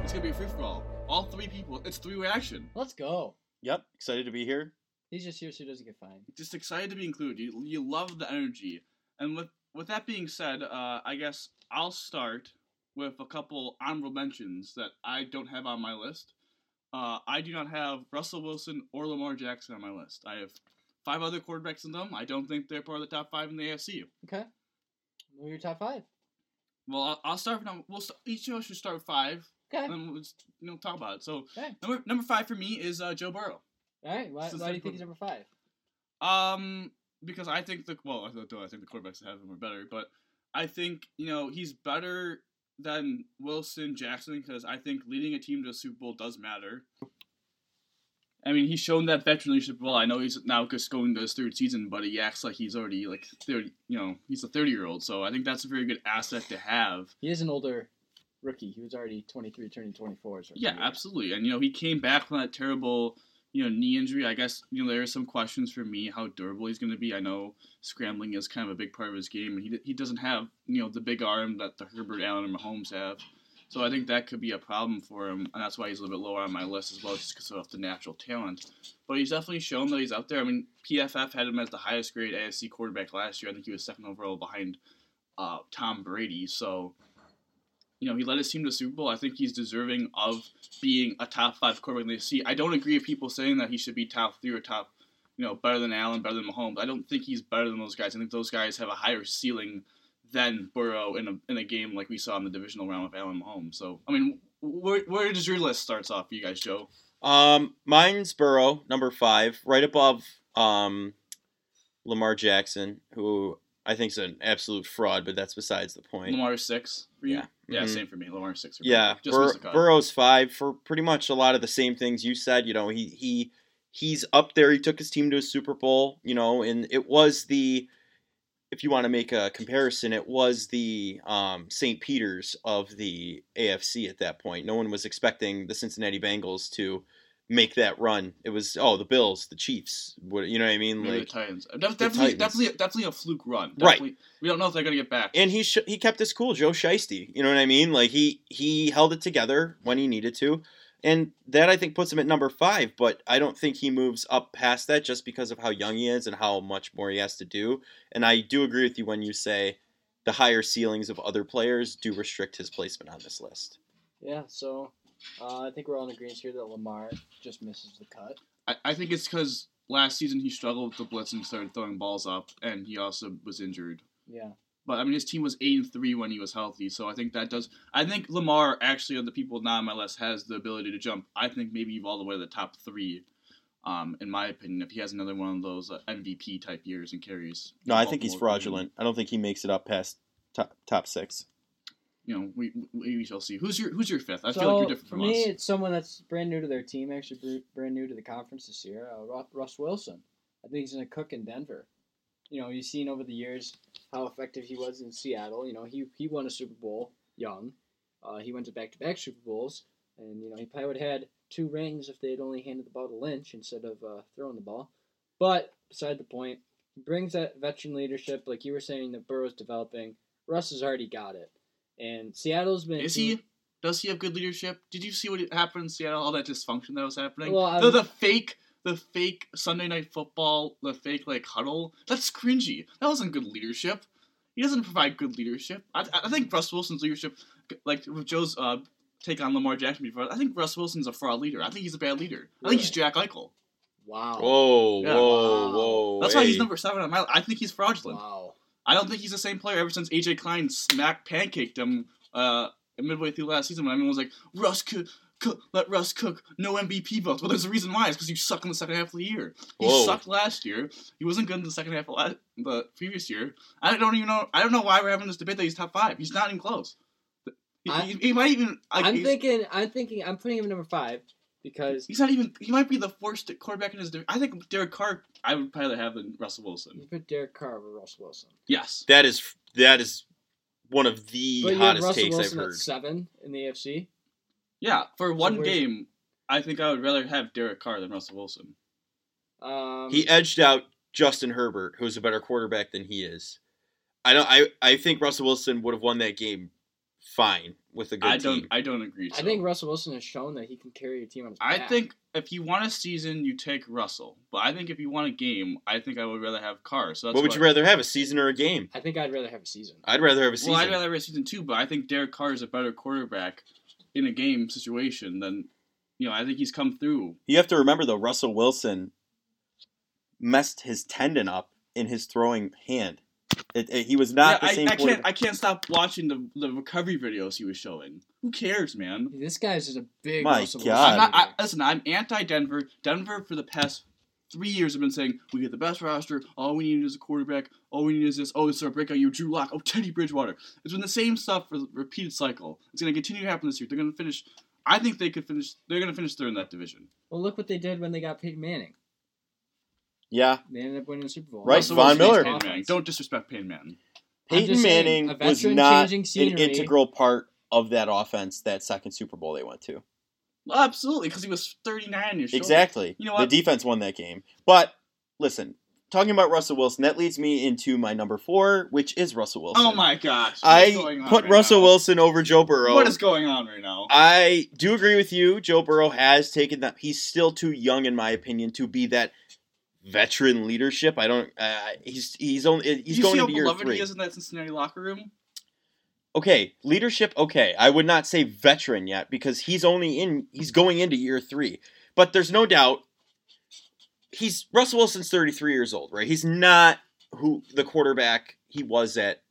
It's going to be a free-for-all. All three people. It's three-way action. Let's go. Yep. Excited to be here. He's just here so he doesn't get fined. Just excited to be included. You, you love the energy. And with, with that being said, uh, I guess I'll start with a couple honorable mentions that I don't have on my list. Uh, I do not have Russell Wilson or Lamar Jackson on my list. I have five other quarterbacks in them. I don't think they're part of the top five in the A F C. Okay. What are your top five? Well, I'll, I'll start from we'll st- each of us should start with five. Okay. And then we'll just, you know, talk about it. So okay. number number five for me is uh, Joe Burrow. All right. Why, why do you think he's number five? Um. Because I think the well, I don't. I think the quarterbacks that have him are better, but I think you know he's better than Wilson, Jackson, because I think leading a team to a Super Bowl does matter. I mean, he's shown that veteran leadership well. I know he's now just going to his third season, but he acts like he's already like thirty. You know, he's a thirty-year-old, so I think that's a very good asset to have. He is an older rookie. He was already twenty-three, turning twenty-four. Yeah, absolutely, and you know he came back from that terrible you know, knee injury, I guess, you know, there are some questions for me how durable he's going to be. I know scrambling is kind of a big part of his game, and he he doesn't have, you know, the big arm that the Herbert, Allen, and Mahomes have. So I think that could be a problem for him, and that's why he's a little bit lower on my list as well, just because of the natural talent. But he's definitely shown that he's out there. I mean, P F F had him as the highest grade A F C quarterback last year. I think he was second overall behind uh, Tom Brady. So, you know, he led his team to the Super Bowl. I think he's deserving of being a top five quarterback in the A F C. I don't agree with people saying that he should be top three or top, you know, better than Allen, better than Mahomes. I don't think he's better than those guys. I think those guys have a higher ceiling than Burrow in a in a game like we saw in the divisional round with Allen Mahomes. So, I mean, where where does your list starts off for you guys, Joe? Um, mine's Burrow, number five, right above um, Lamar Jackson, who I think is an absolute fraud, but that's besides the point. Lamar's six for you? Yeah, yeah mm-hmm. Same for me. Lamar's six for yeah. me. Yeah, Bur- Burrow's five for pretty much a lot of the same things you said. You know, he he he's up there. He took his team to a Super Bowl, you know, and it was the – if you want to make a comparison, it was the um, Saint Peter's of the A F C at that point. No one was expecting the Cincinnati Bengals to make that run. It was, oh, the Bills, the Chiefs, what, you know what I mean? Maybe like the Titans. De- the definitely, Titans. Definitely, definitely a fluke run. Definitely, right. We don't know if they're going to get back. And he sh- he kept his cool, Joe Shiesty. You know what I mean? Like he, he held it together when he needed to. And that, I think, puts him at number five, but I don't think he moves up past that just because of how young he is and how much more he has to do. And I do agree with you when you say the higher ceilings of other players do restrict his placement on this list. Yeah, so uh, I think we're all in agreement here that Lamar just misses the cut. I, I think it's because last season he struggled with the blitz and started throwing balls up, and he also was injured. Yeah. But, I mean, his team was eight and three when he was healthy, so I think that does... I think Lamar, actually, of the people not on my list, has the ability to jump, I think, maybe all the way to the top three, um, in my opinion, if he has another one of those uh, M V P-type years and carries. No, I think he's fraudulent. I don't think he makes it up past top, top six. You know, we, we we shall see. Who's your Who's your fifth? I so, feel like you're different from us. For me, it's someone that's brand new to their team, actually brand new to the conference this year, uh, Russ Wilson. I think he's going to cook in Denver. You know, you've seen over the years how effective he was in Seattle. You know, he he won a Super Bowl young. Uh, he went to back-to-back Super Bowls. And, you know, he probably would have had two rings if they had only handed the ball to Lynch instead of uh, throwing the ball. But, beside the point, he brings that veteran leadership. Like you were saying, that Burrow's developing. Russ has already got it. And Seattle's been... Is he... Does he have good leadership? Did you see what happened in Seattle? All that dysfunction that was happening? Well, the, the fake... The fake Sunday Night Football, the fake, like, huddle, that's cringy. That wasn't good leadership. He doesn't provide good leadership. I, I think Russ Wilson's leadership, like, with Joe's uh, take on Lamar Jackson before, I think Russ Wilson's a fraud leader. I think he's a bad leader. Really? I think he's Jack Eichel. Wow. Whoa, yeah. whoa, whoa. That's hey. why he's number seven on my list. I think he's fraudulent. Wow. I don't think he's the same player ever since A J. Klein smack pancaked him uh, midway through last season when everyone was like, Russ could... Cook, let Russ cook. No M V P votes. Well, there's a reason why. It's because you suck in the second half of the year. He Whoa. sucked last year. He wasn't good in the second half of la- the previous year. I don't even know. I don't know why we're having this debate that he's top five. He's not even close. He, I, he, he might even. Like, I'm thinking. I'm thinking. I'm putting him at number five because he's not even. He might be the worst quarterback in his. I think Derek Carr. I would probably have than Russell Wilson. You put Derek Carr over Russell Wilson. Yes, that is that is one of the but hottest Russell takes Wilson I've heard. At seven in the A F C. Yeah, for one so game, I think I would rather have Derek Carr than Russell Wilson. Um, he edged out Justin Herbert, who's a better quarterback than he is. I don't. I, I think Russell Wilson would have won that game fine with a good I team. Don't, I don't agree. So. I think Russell Wilson has shown that he can carry a team on his back. I think if you want a season, you take Russell. But I think if you want a game, I think I would rather have Carr. So that's what would what you I, rather have, a season or a game? I think I'd rather have a season. I'd rather have a season. Well, I'd rather have a season too, but I think Derek Carr is a better quarterback in a game situation, then, you know, I think he's come through. You have to remember, though, Russell Wilson messed his tendon up in his throwing hand. It, it, he was not yeah, the I, same I can't, I can't stop watching the, the recovery videos he was showing. Who cares, man? This guy's just a big My Russell Wilson. God. I'm not, I, listen, I'm anti-Denver. Denver, for the past three years, have been saying, we get the best roster. All we need is a quarterback. All we need is this. Oh, this is our breakout year. Drew Lock. Oh, Teddy Bridgewater. It's been the same stuff for the repeated cycle. It's going to continue to happen this year. They're going to finish. I think they could finish. They're going to finish third in that division. Well, look what they did when they got Peyton Manning. Yeah. They ended up winning the Super Bowl. Right, also, Von Miller. Don't disrespect Peyton Manning. Peyton Manning was not an integral part of that offense that second Super Bowl they went to. Well, absolutely, because he was thirty-nine years old. Exactly. You know what? The defense won that game. But, listen, talking about Russell Wilson, that leads me into my number four, which is Russell Wilson. Oh, my gosh. What's I going on put right Russell now? Wilson over Joe Burrow. What is going on right now? I do agree with you. Joe Burrow has taken that. He's still too young, in my opinion, to be that veteran leadership. I don't uh, – he's he's only he's going to be year three. Do you see how beloved he is in that Cincinnati locker room? Okay, leadership, okay. I would not say veteran yet because he's only in, he's going into year three. But there's no doubt, he's, Russell Wilson's thirty-three years old, right? He's not who the quarterback he was at,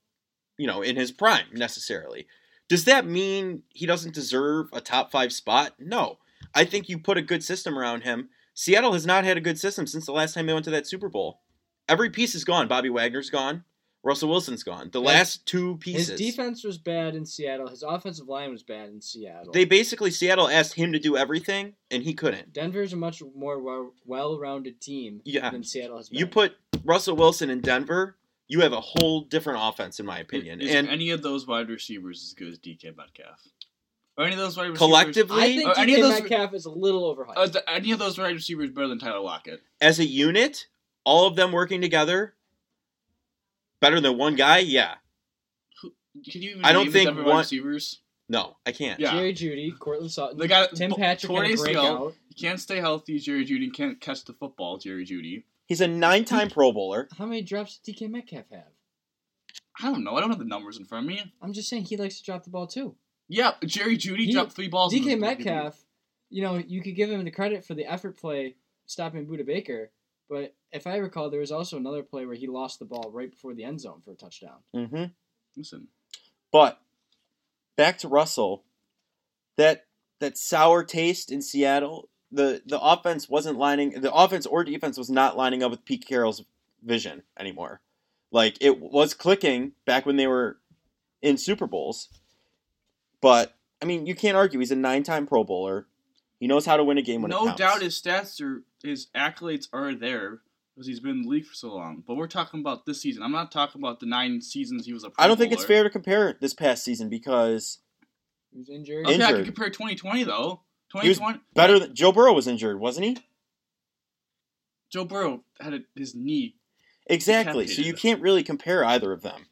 you know, in his prime necessarily. Does that mean he doesn't deserve a top five spot? No. I think you put a good system around him. Seattle has not had a good system since the last time they went to that Super Bowl. Every piece is gone. Bobby Wagner's gone. Russell Wilson's gone. The last two pieces. His defense was bad in Seattle. His offensive line was bad in Seattle. They basically, Seattle asked him to do everything, and he couldn't. Denver's a much more well-rounded team yeah. than Seattle has been. You put Russell Wilson in Denver, you have a whole different offense, in my opinion. Is and any of those wide receivers as good as D K Metcalf? Or any of those wide receivers? Collectively? I think D K those, Metcalf is a little overhyped. Uh, the, any of those wide receivers better than Tyler Lockett? As a unit, all of them working together... Better than one guy? Yeah. Can you even I don't think one receivers? No, I can't. Yeah. Jerry Jeudy, Courtland Sutton, they got, Tim Patrick can break out. He can't stay healthy, Jerry Jeudy. Can't catch the football, Jerry Jeudy. He's a nine-time Pro Bowler. How many drops did D K Metcalf have? I don't know. I don't have the numbers in front of me. I'm just saying he likes to drop the ball, too. Yeah, Jerry Jeudy he, dropped three balls. D K Metcalf, you know, you could give him the credit for the effort play stopping Budda Baker, but... If I recall, there was also another play where he lost the ball right before the end zone for a touchdown. Mm-hmm. Listen. But back to Russell, that that sour taste in Seattle, the, the offense wasn't lining the offense or defense was not lining up with Pete Carroll's vision anymore. Like it was clicking back when they were in Super Bowls. But I mean, you can't argue he's a nine-time Pro Bowler. He knows how to win a game when no it counts. No doubt his stats are his accolades are there. Because he's been in the league for so long. But we're talking about this season. I'm not talking about the nine seasons he was a Pro Bowler. I don't think it's fair to compare this past season because... He was injured. Okay, injured. I can compare twenty twenty, though. twenty twenty He was better than... Joe Burrow was injured, wasn't he? Joe Burrow had a, his knee... Exactly. So you can't really compare either of them.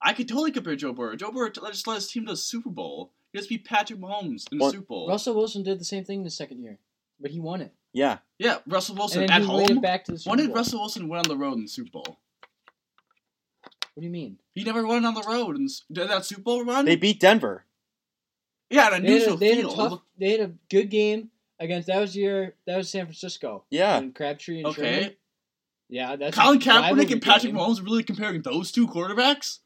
I could totally compare Joe Burrow. Joe Burrow just let his team to the Super Bowl. He just beat Patrick Mahomes in well, the Super Bowl. Russell Wilson did the same thing the second year. But he won it. Yeah. Yeah, Russell Wilson at home. Back to the Super when did Bowl. Russell Wilson win on the road in the Super Bowl? What do you mean? He never won on the road in the, that Super Bowl run. They beat Denver. Yeah, an unusual they had a, they had a tough, They had a good game against. That was your. That was San Francisco. Yeah. And Crabtree and okay. Sherman. Yeah, that's Colin Kaepernick and Patrick game. Mahomes really comparing those two quarterbacks.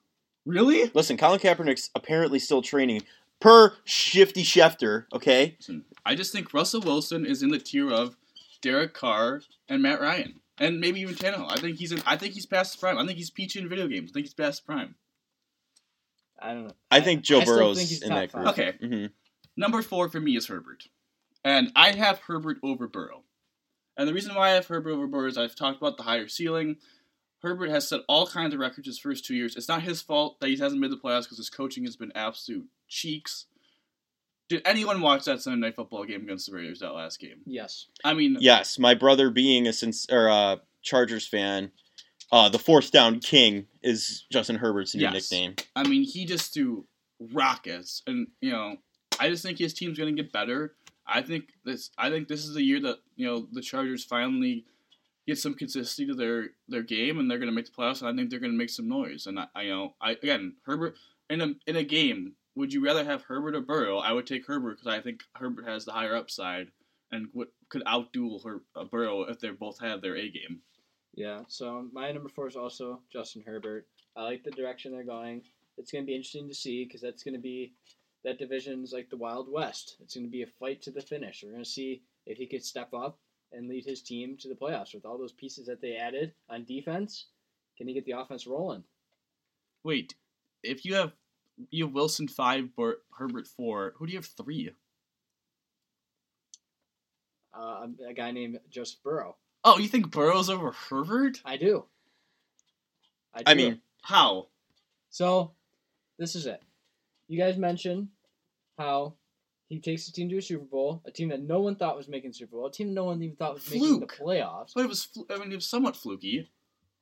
Really? Listen, Colin Kaepernick's apparently still training. Per Shifty Schefter, okay? Listen, I just think Russell Wilson is in the tier of Derek Carr and Matt Ryan. And maybe even Tannehill. I think he's in, I think he's past his prime. I think he's peaching in video games. I think he's past his prime. I don't know. I, I think Joe I Burrow's think he's in that group. Five. Okay. Mm-hmm. Number four for me is Herbert. And I have Herbert over Burrow. And the reason why I have Herbert over Burrow is I've talked about the higher ceiling. Herbert has set all kinds of records his first two years. It's not his fault that he hasn't made the playoffs because his coaching has been absolute cheeks. Did anyone watch that Sunday Night Football game against the Raiders, that last game? Yes. I mean... Yes, my brother being a since or a Chargers fan, uh, the fourth down king is Justin Herbert's new yes. nickname. I mean, he just threw rockets. And, you know, I just think his team's going to get better. I think this I think this is the year that, you know, the Chargers finally... get some consistency to their, their game, and they're going to make the playoffs, and I think they're going to make some noise. And, I, I you know, I again, Herbert, in a, in a game, would you rather have Herbert or Burrow? I would take Herbert because I think Herbert has the higher upside and w- could outduel Her- uh, Burrow if they both have their A game. Yeah, so my number four is also Justin Herbert. I like the direction they're going. It's going to be interesting to see because that's going to be – that division's like the Wild West. It's going to be a fight to the finish. We're going to see if he could step up and lead his team to the playoffs with all those pieces that they added on defense. Can he get the offense rolling? Wait, if you have you have Wilson five, Bert, Herbert four, who do you have three? Uh, a guy named Joseph Burrow. Oh, you think Burrow's over Herbert? I do. I, do. I mean, how? So, this is it. You guys mentioned how He takes his team to a Super Bowl, a team that no one thought was making Super Bowl, a team that no one even thought was Fluke. making the playoffs. But it was, fl- I mean, it was somewhat fluky.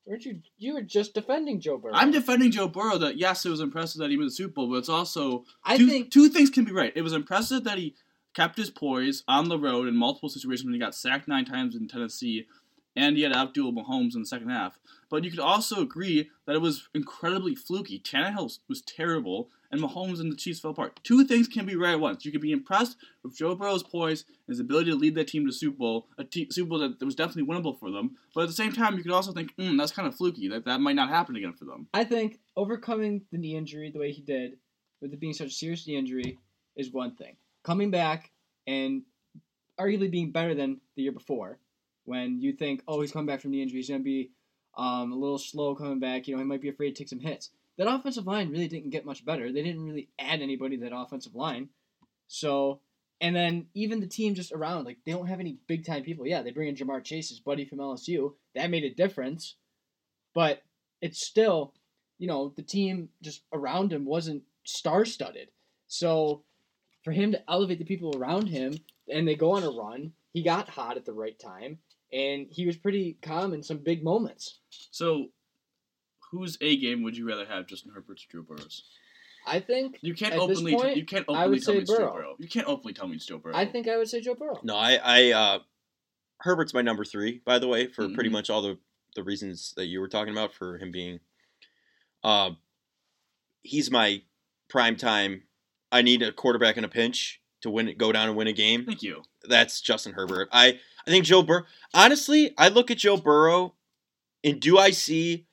Weren't you? You were just defending Joe Burrow. I'm defending Joe Burrow. That yes, it was impressive that he made the Super Bowl, but it's also I two, think two things can be right. It was impressive that he kept his poise on the road in multiple situations when he got sacked nine times in Tennessee, and he had outdueled Mahomes in the second half. But you could also agree that it was incredibly fluky. Tannehill was terrible, and Mahomes and the Chiefs fell apart. Two things can be right at once. You can be impressed with Joe Burrow's poise and his ability to lead that team to Super Bowl, a te- Super Bowl that was definitely winnable for them. But at the same time, you could also think, hmm, that's kind of fluky. That that might not happen again for them. I think overcoming the knee injury the way he did, with it being such a serious knee injury, is one thing. Coming back and arguably being better than the year before, when you think, oh, he's coming back from knee injury, he's going to be um, a little slow coming back, you know, he might be afraid to take some hits. That offensive line really didn't get much better. They didn't really add anybody to that offensive line. So, and then even the team just around, like, they don't have any big-time people. Yeah, they bring in Jamar Chase, his buddy from L S U. That made a difference. But it's still, you know, the team just around him wasn't star-studded. So for him to elevate the people around him, and they go on a run, he got hot at the right time, and he was pretty calm in some big moments. So, whose A game would you rather have, Justin Herbert's or Joe Burrow's? I think you can't at openly this point, t- you can't openly I would tell say me it's Burrow. Joe Burrow. You can't openly tell me it's Joe Burrow. I think I would say Joe Burrow. No, I, I uh, Herbert's my number three, by the way, for mm-hmm. pretty much all the, the reasons that you were talking about for him being. Uh, he's my prime time. I need a quarterback in a pinch to win, go down and win a game. Thank you. That's Justin Herbert. I, I think Joe Burrow. Honestly, I look at Joe Burrow, and do I see?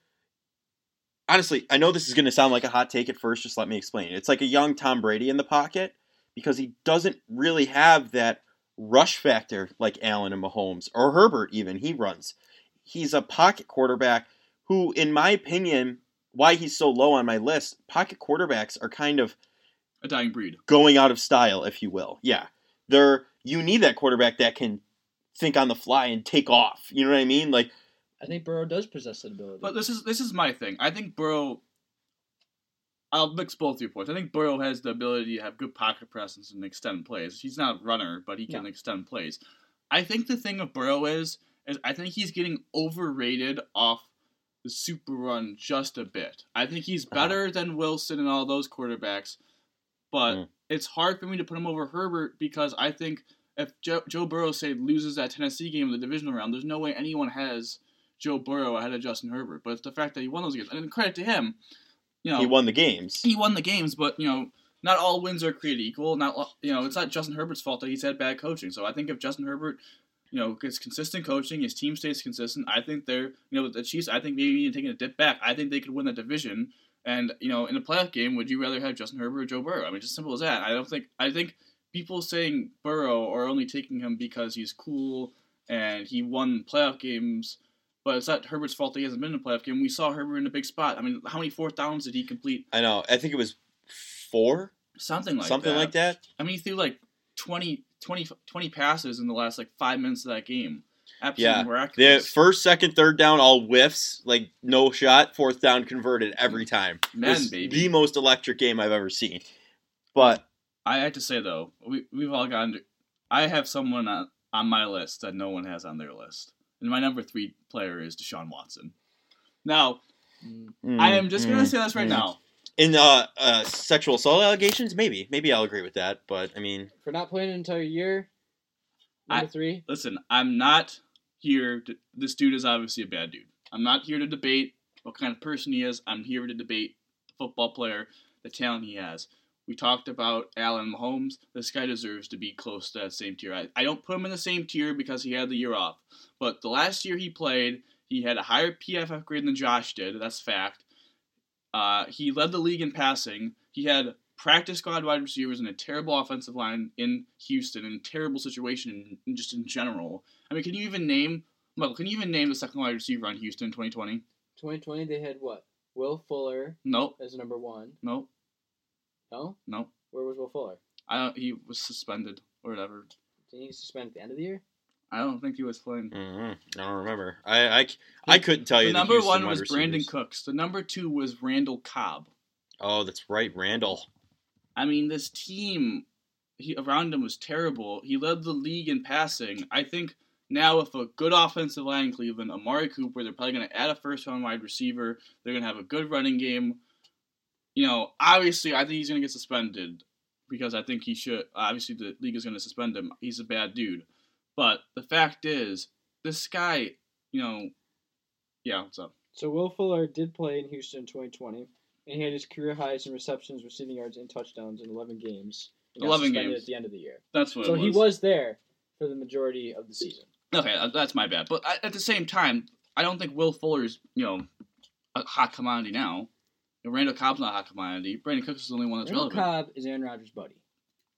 Honestly, I know this is going to sound like a hot take at first. Just let me explain. It's like a young Tom Brady in the pocket because he doesn't really have that rush factor like Allen and Mahomes or Herbert. Even he runs. He's a pocket quarterback who, in my opinion, why he's so low on my list. Pocket quarterbacks are kind of a dying breed, going out of style, if you will. Yeah, they're you need that quarterback that can think on the fly and take off. You know what I mean? Like, I think Burrow does possess that ability. But this is this is my thing. I think Burrow. I'll mix both your points. I think Burrow has the ability to have good pocket presence and extend plays. He's not a runner, but he can yeah. extend plays. I think the thing of Burrow is is I think he's getting overrated off the super run just a bit. I think he's better uh-huh. than Wilson and all those quarterbacks. But mm. it's hard for me to put him over Herbert because I think if Joe, Joe Burrow, say, loses that Tennessee game in the divisional round, there's no way anyone has Joe Burrow ahead of Justin Herbert. But it's the fact that he won those games. And credit to him. You know, he won the games. He won the games, but, you know, not all wins are created equal. Not you know, it's not Justin Herbert's fault that he's had bad coaching. So I think if Justin Herbert, you know, gets consistent coaching, his team stays consistent, I think they're, you know, the Chiefs, I think maybe even taking a dip back, I think they could win the division. And, you know, in a playoff game, would you rather have Justin Herbert or Joe Burrow? I mean, just simple as that. I don't think – I think people saying Burrow are only taking him because he's cool and he won playoff games, but it's not Herbert's fault that he hasn't been in a playoff game. We saw Herbert in a big spot. I mean, how many fourth downs did he complete? I know. I think it was four? Something like Something that. Something like that. I mean, he threw like twenty, twenty, twenty passes in the last like five minutes of that game. Absolutely yeah. miraculous. The first, second, third down, all whiffs, like no shot, fourth down converted every time. Man, it was baby. The most electric game I've ever seen. But I have to say, though, we, we've all gotten to, I have someone on, on my list that no one has on their list. And my number three player is Deshaun Watson. Now, mm, I am just mm, going to say this right mm. now. In uh, uh, sexual assault allegations, maybe. Maybe I'll agree with that, but I mean. For not playing an entire year, number I, three. Listen, I'm not here to, this dude is obviously a bad dude. I'm not here to debate what kind of person he is. I'm here to debate the football player, the talent he has. We talked about Allen Mahomes. This guy deserves to be close to that same tier. I, I don't put him in the same tier because he had the year off. But the last year he played, he had a higher P F F grade than Josh did. That's fact. Uh, he led the league in passing. He had practice squad wide receivers and a terrible offensive line in Houston and a terrible situation in, just in general. I mean, can you even name well, can you even name the second wide receiver on Houston in twenty twenty? twenty twenty, they had what? Will Fuller. Nope. As number one. Nope. No? Nope. Where was Will Fuller? I don't, he was suspended or whatever. Didn't he suspend at the end of the year? I don't think he was playing. Mm-hmm. I don't remember. I, I, I couldn't tell you the number the one was receivers. Brandon Cooks. The number two was Randall Cobb. Oh, that's right, Randall. I mean, this team he, around him was terrible. He led the league in passing. I think now with a good offensive line in Cleveland, Amari Cooper, they're probably going to add a first-round wide receiver. They're going to have a good running game. You know, obviously, I think he's going to get suspended because I think he should. Obviously, the league is going to suspend him. He's a bad dude. But the fact is, this guy, you know, yeah, what's up? So Will Fuller did play in Houston in twenty twenty, and he had his career highs in receptions, receiving yards, and touchdowns in eleven games. eleven games. At the end of the year. That's what so it was. So he was there for the majority of the season. Okay, that's my bad. But at the same time, I don't think Will Fuller's, you know, a hot commodity now. Randall Cobb's not a hot commodity. Brandon Cooks is the only one that's Randall relevant. Randall Cobb is Aaron Rodgers' buddy.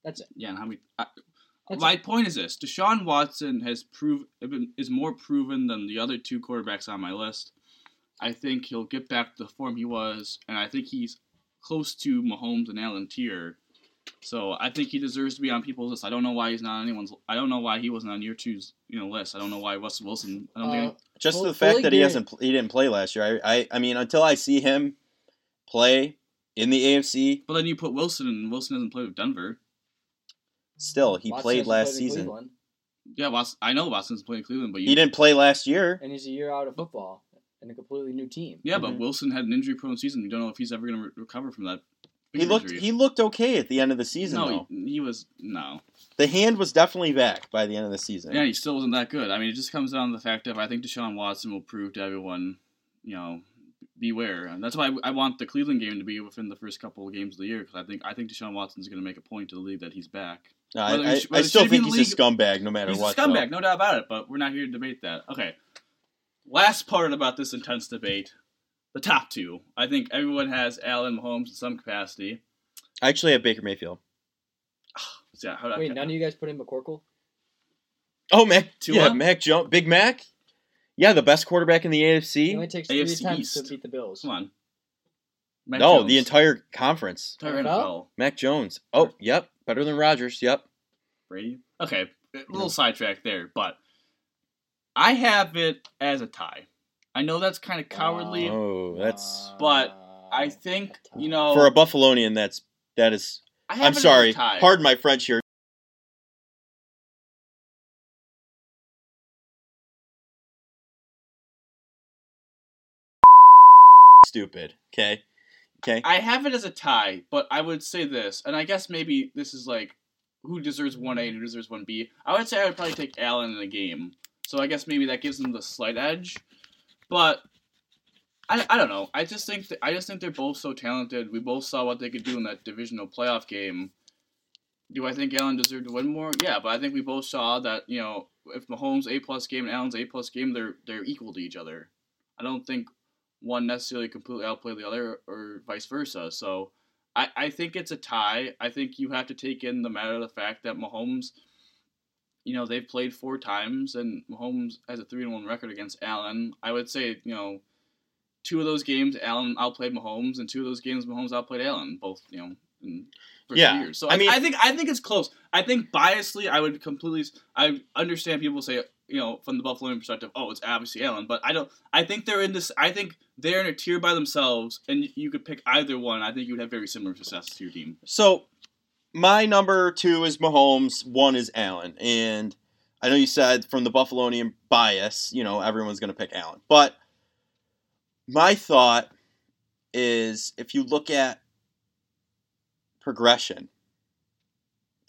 That's it. Yeah, and how many... I, my it. point is this. Deshaun Watson has proved is more proven than the other two quarterbacks on my list. I think he'll get back to the form he was, and I think he's close to Mahomes and Allen tier. So I think he deserves to be on people's list. I don't know why he's not on anyone's. I don't know why he wasn't on your two's you know list. I don't know why Russell Wilson. I don't uh, think I, just well, the fact that he hasn't he didn't play last year. I, I I mean until I see him play in the A F C. But then you put Wilson, and Wilson hasn't played with Denver. Still, he Watson played last played season. Cleveland. Yeah, Watson, I know Watson's playing Cleveland, but you, he didn't play last year. And he's a year out of football and a completely new team. Yeah, mm-hmm. But Wilson had an injury-prone season. We don't know if he's ever going to re- recover from that. He looked injury. He looked okay at the end of the season. No, though. He, he was no. The hand was definitely back by the end of the season. Yeah, he still wasn't that good. I mean, it just comes down to the fact that I think Deshaun Watson will prove to everyone, you know, beware. And that's why I want the Cleveland game to be within the first couple of games of the year because I think I think Deshaun Watson's going to make a point to the league that he's back. No, whether I, he, I, I still think he's league, a scumbag no matter he's what. He's a scumbag, though. No doubt about it. But we're not here to debate that. Okay. Last part about this intense debate. The top two. I think everyone has Allen, Mahomes in some capacity. I actually have Baker Mayfield. Yeah, how Wait, none of you guys put in McCorkle? Oh, Mac. Tua? Yeah, Mac Jones. Big Mac? Yeah, the best quarterback in the A F C. He only takes three A F C times East. To beat the Bills. Come on. Mac no, Jones. The entire conference. Entire N F L. Mac Jones. Oh, yep. Better than Rodgers. Yep. Brady? Okay. A little no. sidetrack there, but I have it as a tie. I know that's kind of cowardly. Oh, that's. But I think you know. For a Buffalonian, that's that is. I I'm sorry. Pardon my French here. Stupid. Okay. Okay. I have it as a tie, but I would say this, and I guess maybe this is like who deserves one A and who deserves one B. I would say I would probably take Allen in the game, so I guess maybe that gives them the slight edge. But I, I don't know. I just think that, I just think they're both so talented. We both saw what they could do in that divisional playoff game. Do I think Allen deserved to win more? Yeah, but I think we both saw that, you know, if Mahomes' A-plus game and Allen's A-plus game, they're they're equal to each other. I don't think one necessarily completely outplayed the other or vice versa. So I, I think it's a tie. I think you have to take in the matter of the fact that Mahomes, you know, they've played four times, and Mahomes has a three and one record against Allen. I would say, you know, two of those games, Allen outplayed Mahomes, and two of those games, Mahomes outplayed Allen, both, you know, in first yeah. years. So I, I mean, I think I think it's close. I think biasly, I would completely, I understand people say, you know, from the Buffalonian perspective, oh, it's obviously Allen, but I don't, I think they're in this, I think they're in a tier by themselves, and you could pick either one. I think you would have very similar success to your team. So, my number two is Mahomes, one is Allen, and I know you said from the Buffalonian bias, you know, everyone's going to pick Allen, but my thought is if you look at progression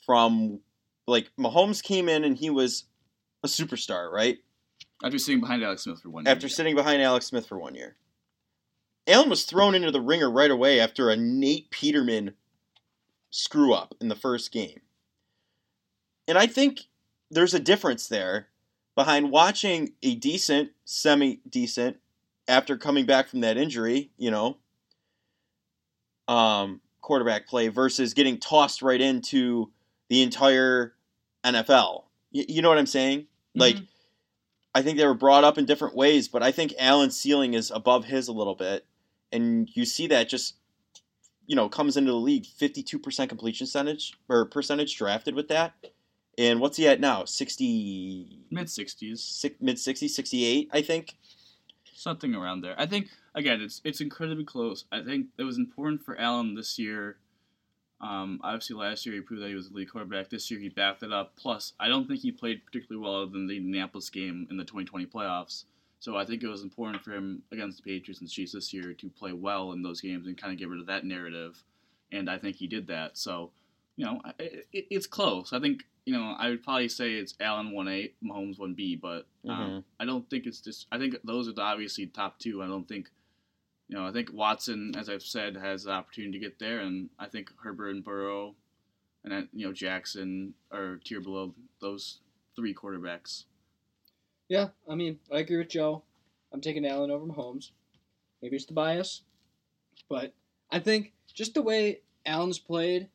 from, like, Mahomes came in and he was a superstar, right? After sitting behind Alex Smith for one year. After sitting behind Alex Smith for one year. Allen was thrown into the ringer right away after a Nate Peterman screw up in the first game. And I think there's a difference there behind watching a decent, semi-decent, after coming back from that injury, you know, um, quarterback play versus getting tossed right into the entire N F L. You, you know what I'm saying? Mm-hmm. Like, I think they were brought up in different ways, but I think Allen's ceiling is above his a little bit. And you see that just, you know, comes into the league, fifty-two percent completion percentage, or percentage drafted with that. And what's he at now? sixty Mid-sixties. Six, mid-sixties, sixty-eight, I think. Something around there. I think, again, it's it's incredibly close. I think it was important for Allen this year. Um, obviously, last year he proved that he was a league quarterback. This year he backed it up. Plus, I don't think he played particularly well in the Indianapolis game in the twenty twenty playoffs. So I think it was important for him against the Patriots and Chiefs this year to play well in those games and kind of get rid of that narrative. And I think he did that. So, you know, it, it, it's close. I think, you know, I would probably say it's Allen one A, Mahomes one B, but um, mm-hmm. I don't think it's just – I think those are the obviously top two. I don't think – You know, I think Watson, as I've said, has the opportunity to get there, and I think Herbert and Burrow and, you know, Jackson are tier below those three quarterbacks. Yeah, I mean, I agree with Joe. I'm taking Allen over Mahomes. Maybe it's the bias, but I think just the way Allen's played,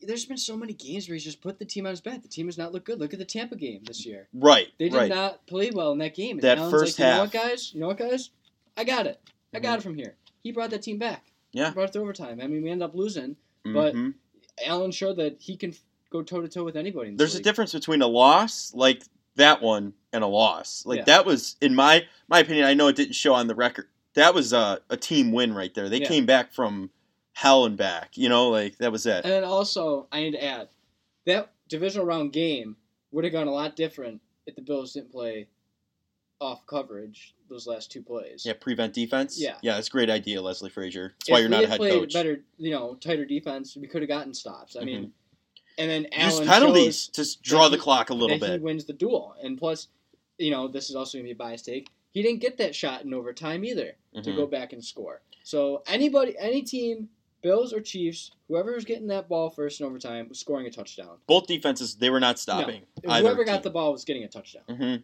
there's been so many games where he's just put the team on his back. The team has not looked good. Look at the Tampa game this year. Right, They did right. not play well in that game. And that Allen's first like, half. You know what, guys? You know what, guys? I got it. I got it from here. He brought that team back. Yeah. He brought it to overtime. I mean, we ended up losing, but mm-hmm. Allen showed that he can go toe-to-toe with anybody. In this There's league. a difference between a loss, like that one, and a loss. Like, yeah. that was, in my my opinion, I know it didn't show on the record. That was a, a team win right there. They yeah. came back from hell and back. You know, like, that was it. And then also, I need to add, that divisional round game would have gone a lot different if the Bills didn't play off coverage those last two plays. Yeah, prevent defense. Yeah, yeah, that's a great idea, Leslie Frazier. That's if why you're not a head played coach. Better, you know, tighter defense. We could have gotten stops. I mm-hmm. mean, and then Allen use penalties to draw the he, clock a little bit. He wins the duel, and plus, you know, this is also going to be a biased take. He didn't get that shot in overtime either mm-hmm. to go back and score. So anybody, any team, Bills or Chiefs, whoever was getting that ball first in overtime was scoring a touchdown. Both defenses, they were not stopping. No, whoever got team. the ball was getting a touchdown. Mm-hmm.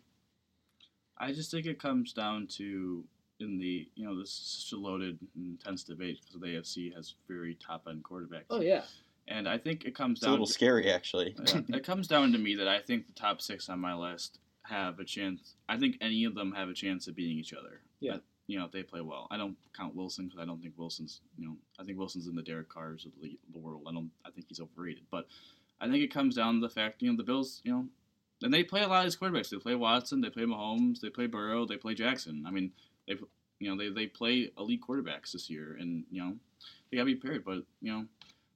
I just think it comes down to, in the, you know, this is such a loaded, intense debate because the A F C has very top-end quarterbacks. Oh, yeah. And I think it comes it's down to... It's a little to, scary, actually. Yeah, it comes down to me that I think the top six on my list have a chance. I think any of them have a chance of beating each other. Yeah. But, you know, if they play well. I don't count Wilson because I don't think Wilson's, you know, I think Wilson's in the Derek Carrs of the, the world. I don't, I think he's overrated. But I think it comes down to the fact, you know, the Bills, you know, and they play a lot of these quarterbacks. They play Watson, they play Mahomes, they play Burrow, they play Jackson. I mean, they you know they, they play elite quarterbacks this year, and you know they gotta be prepared. But you know,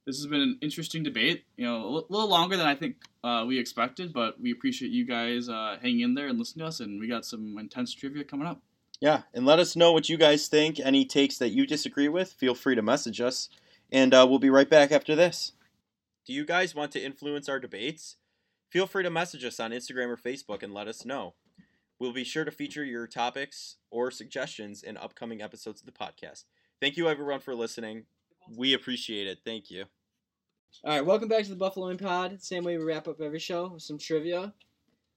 this has been an interesting debate. You know, a l- little longer than I think uh, we expected, but we appreciate you guys uh, hanging in there and listening to us. And we got some intense trivia coming up. Yeah, and let us know what you guys think. Any takes that you disagree with, feel free to message us, and uh, we'll be right back after this. Do you guys want to influence our debates? Feel free to message us on Instagram or Facebook and let us know. We'll be sure to feature your topics or suggestions in upcoming episodes of the podcast. Thank you, everyone, for listening. We appreciate it. Thank you. All right, welcome back to the Buffalo and Pod. Same way we wrap up every show with some trivia.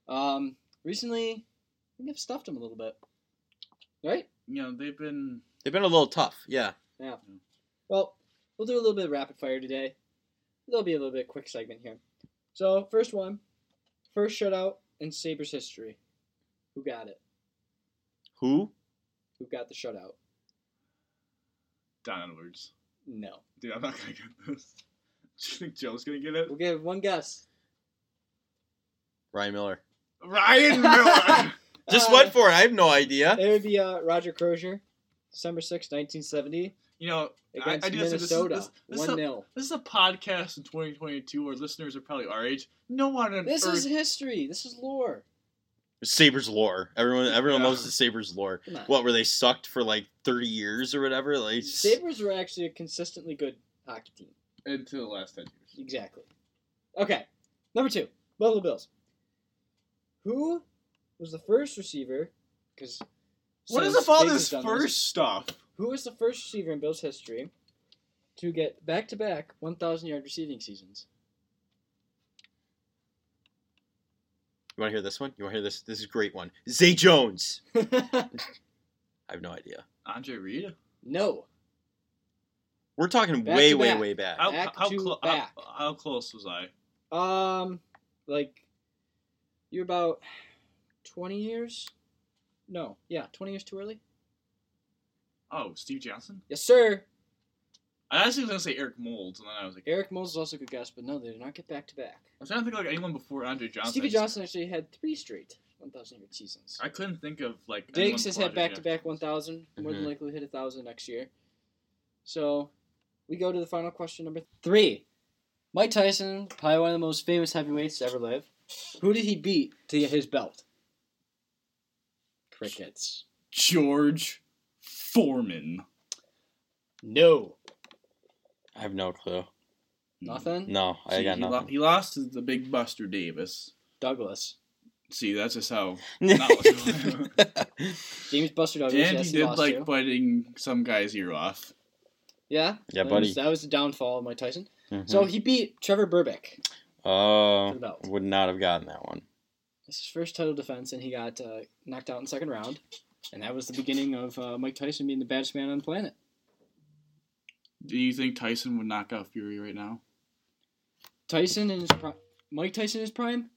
Um, recently, I think I've stuffed them a little bit, right? You know, they've been they've been a little tough. Yeah. Yeah. Well, we'll do a little bit of rapid fire today. There'll be a little bit of quick segment here. So, first one. First shutout in Sabres history. Who got it? Who? Who got the shutout? Don Edwards. No. Dude, I'm not going to get this. Do you think Joe's going to get it? We'll give one guess. Ryan Miller. Ryan Miller! Just uh, went for it. I have no idea. It would be uh, Roger Crozier, December sixth, nineteen seventy. You know, against I, I do Minnesota, this, this, this, one nil. This is a podcast in twenty twenty-two where listeners are probably our age. No one on This earth... is history. This is lore. Sabres lore. Everyone everyone yeah. loves the Sabres lore. What, were they sucked for like thirty years or whatever? Like Sabres were actually a consistently good hockey team. Until the last ten years. Exactly. Okay. Number two. Buffalo Bills. Who was the first receiver? Because What is up all this first this. stuff? Who was the first receiver in Bills history to get back-to-back one thousand yard receiving seasons? You want to hear this one? You want to hear this? This is a great one. Zay Jones. I have no idea. Andre Reed? No. We're talking back way, way, way back. How, back how, clo- back. How, how close was I? Um, like, you're about twenty years? No. Yeah, twenty years too early? Oh, Steve Johnson? Yes, sir. I actually was going to say Eric Moulds, and then I was like... Eric Moulds is also a good guess, but no, they did not get back-to-back. I was trying to think of like anyone before Andre Johnson. Stevie Johnson actually had three straight one thousand yard seasons. I couldn't think of, like... Diggs has had back-to-back one thousand. More mm-hmm. than likely hit one thousand next year. So, we go to the final question, number three. Mike Tyson, probably one of the most famous heavyweights to ever live. Who did he beat to get his belt? Crickets. George Foreman. No. I have no clue. Nothing? No, I See, got he nothing. Lo- he lost to the big Buster Davis. Douglas. See, that's just how... Not James Buster Douglas, and yes, he, he did like to. biting some guy's ear off. Yeah? Yeah, that buddy. Was, that was the downfall of Mike Tyson. Mm-hmm. So he beat Trevor Burbick. Oh, uh, would not have gotten that one. This is his first title defense, and he got uh, knocked out in the second round. And that was the beginning of uh, Mike Tyson being the baddest man on the planet. Do you think Tyson would knock out Fury right now? Tyson in his prime? Mike Tyson is prime?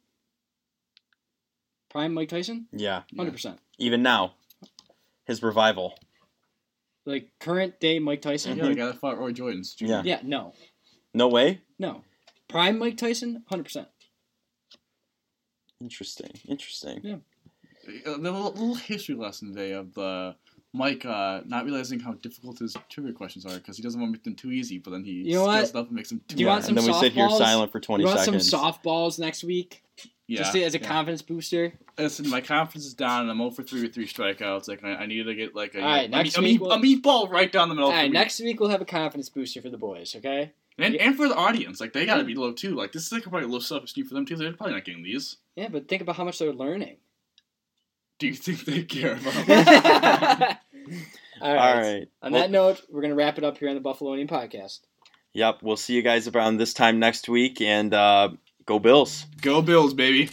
Prime Mike Tyson? Yeah. one hundred percent. Yeah. Even now. His revival. Like, current day Mike Tyson? Mm-hmm. Yeah, I gotta fight Roy Jones. Yeah. Yeah, no. No way? No. Prime Mike Tyson? one hundred percent. Interesting. Interesting. Yeah. A little, little history lesson today of the... Mike, uh, not realizing how difficult his trivia questions are because he doesn't want to make them too easy, but then he you know scales it up and makes them too easy. Yeah. And then we sit here silent for twenty seconds. Do you want some softballs next week? Yeah. Just as a yeah. confidence booster? Listen, my confidence is down and I'm zero for three with three strikeouts. Like I, I need to get like a, right, a, next a, week a, we'll... a meatball right down the middle. All right, next week we'll have a confidence booster for the boys, okay? And yeah. and for the audience. Like, they got to be low, too. Like, this is like probably low self-esteem for them, too. They're probably not getting these. Yeah, but think about how much they're learning. Do you think they care about it? All right. All right. On well, that note, we're going to wrap it up here on the Buffalonian Podcast. Yep. We'll see you guys around this time next week, and uh, go Bills. Go Bills, baby.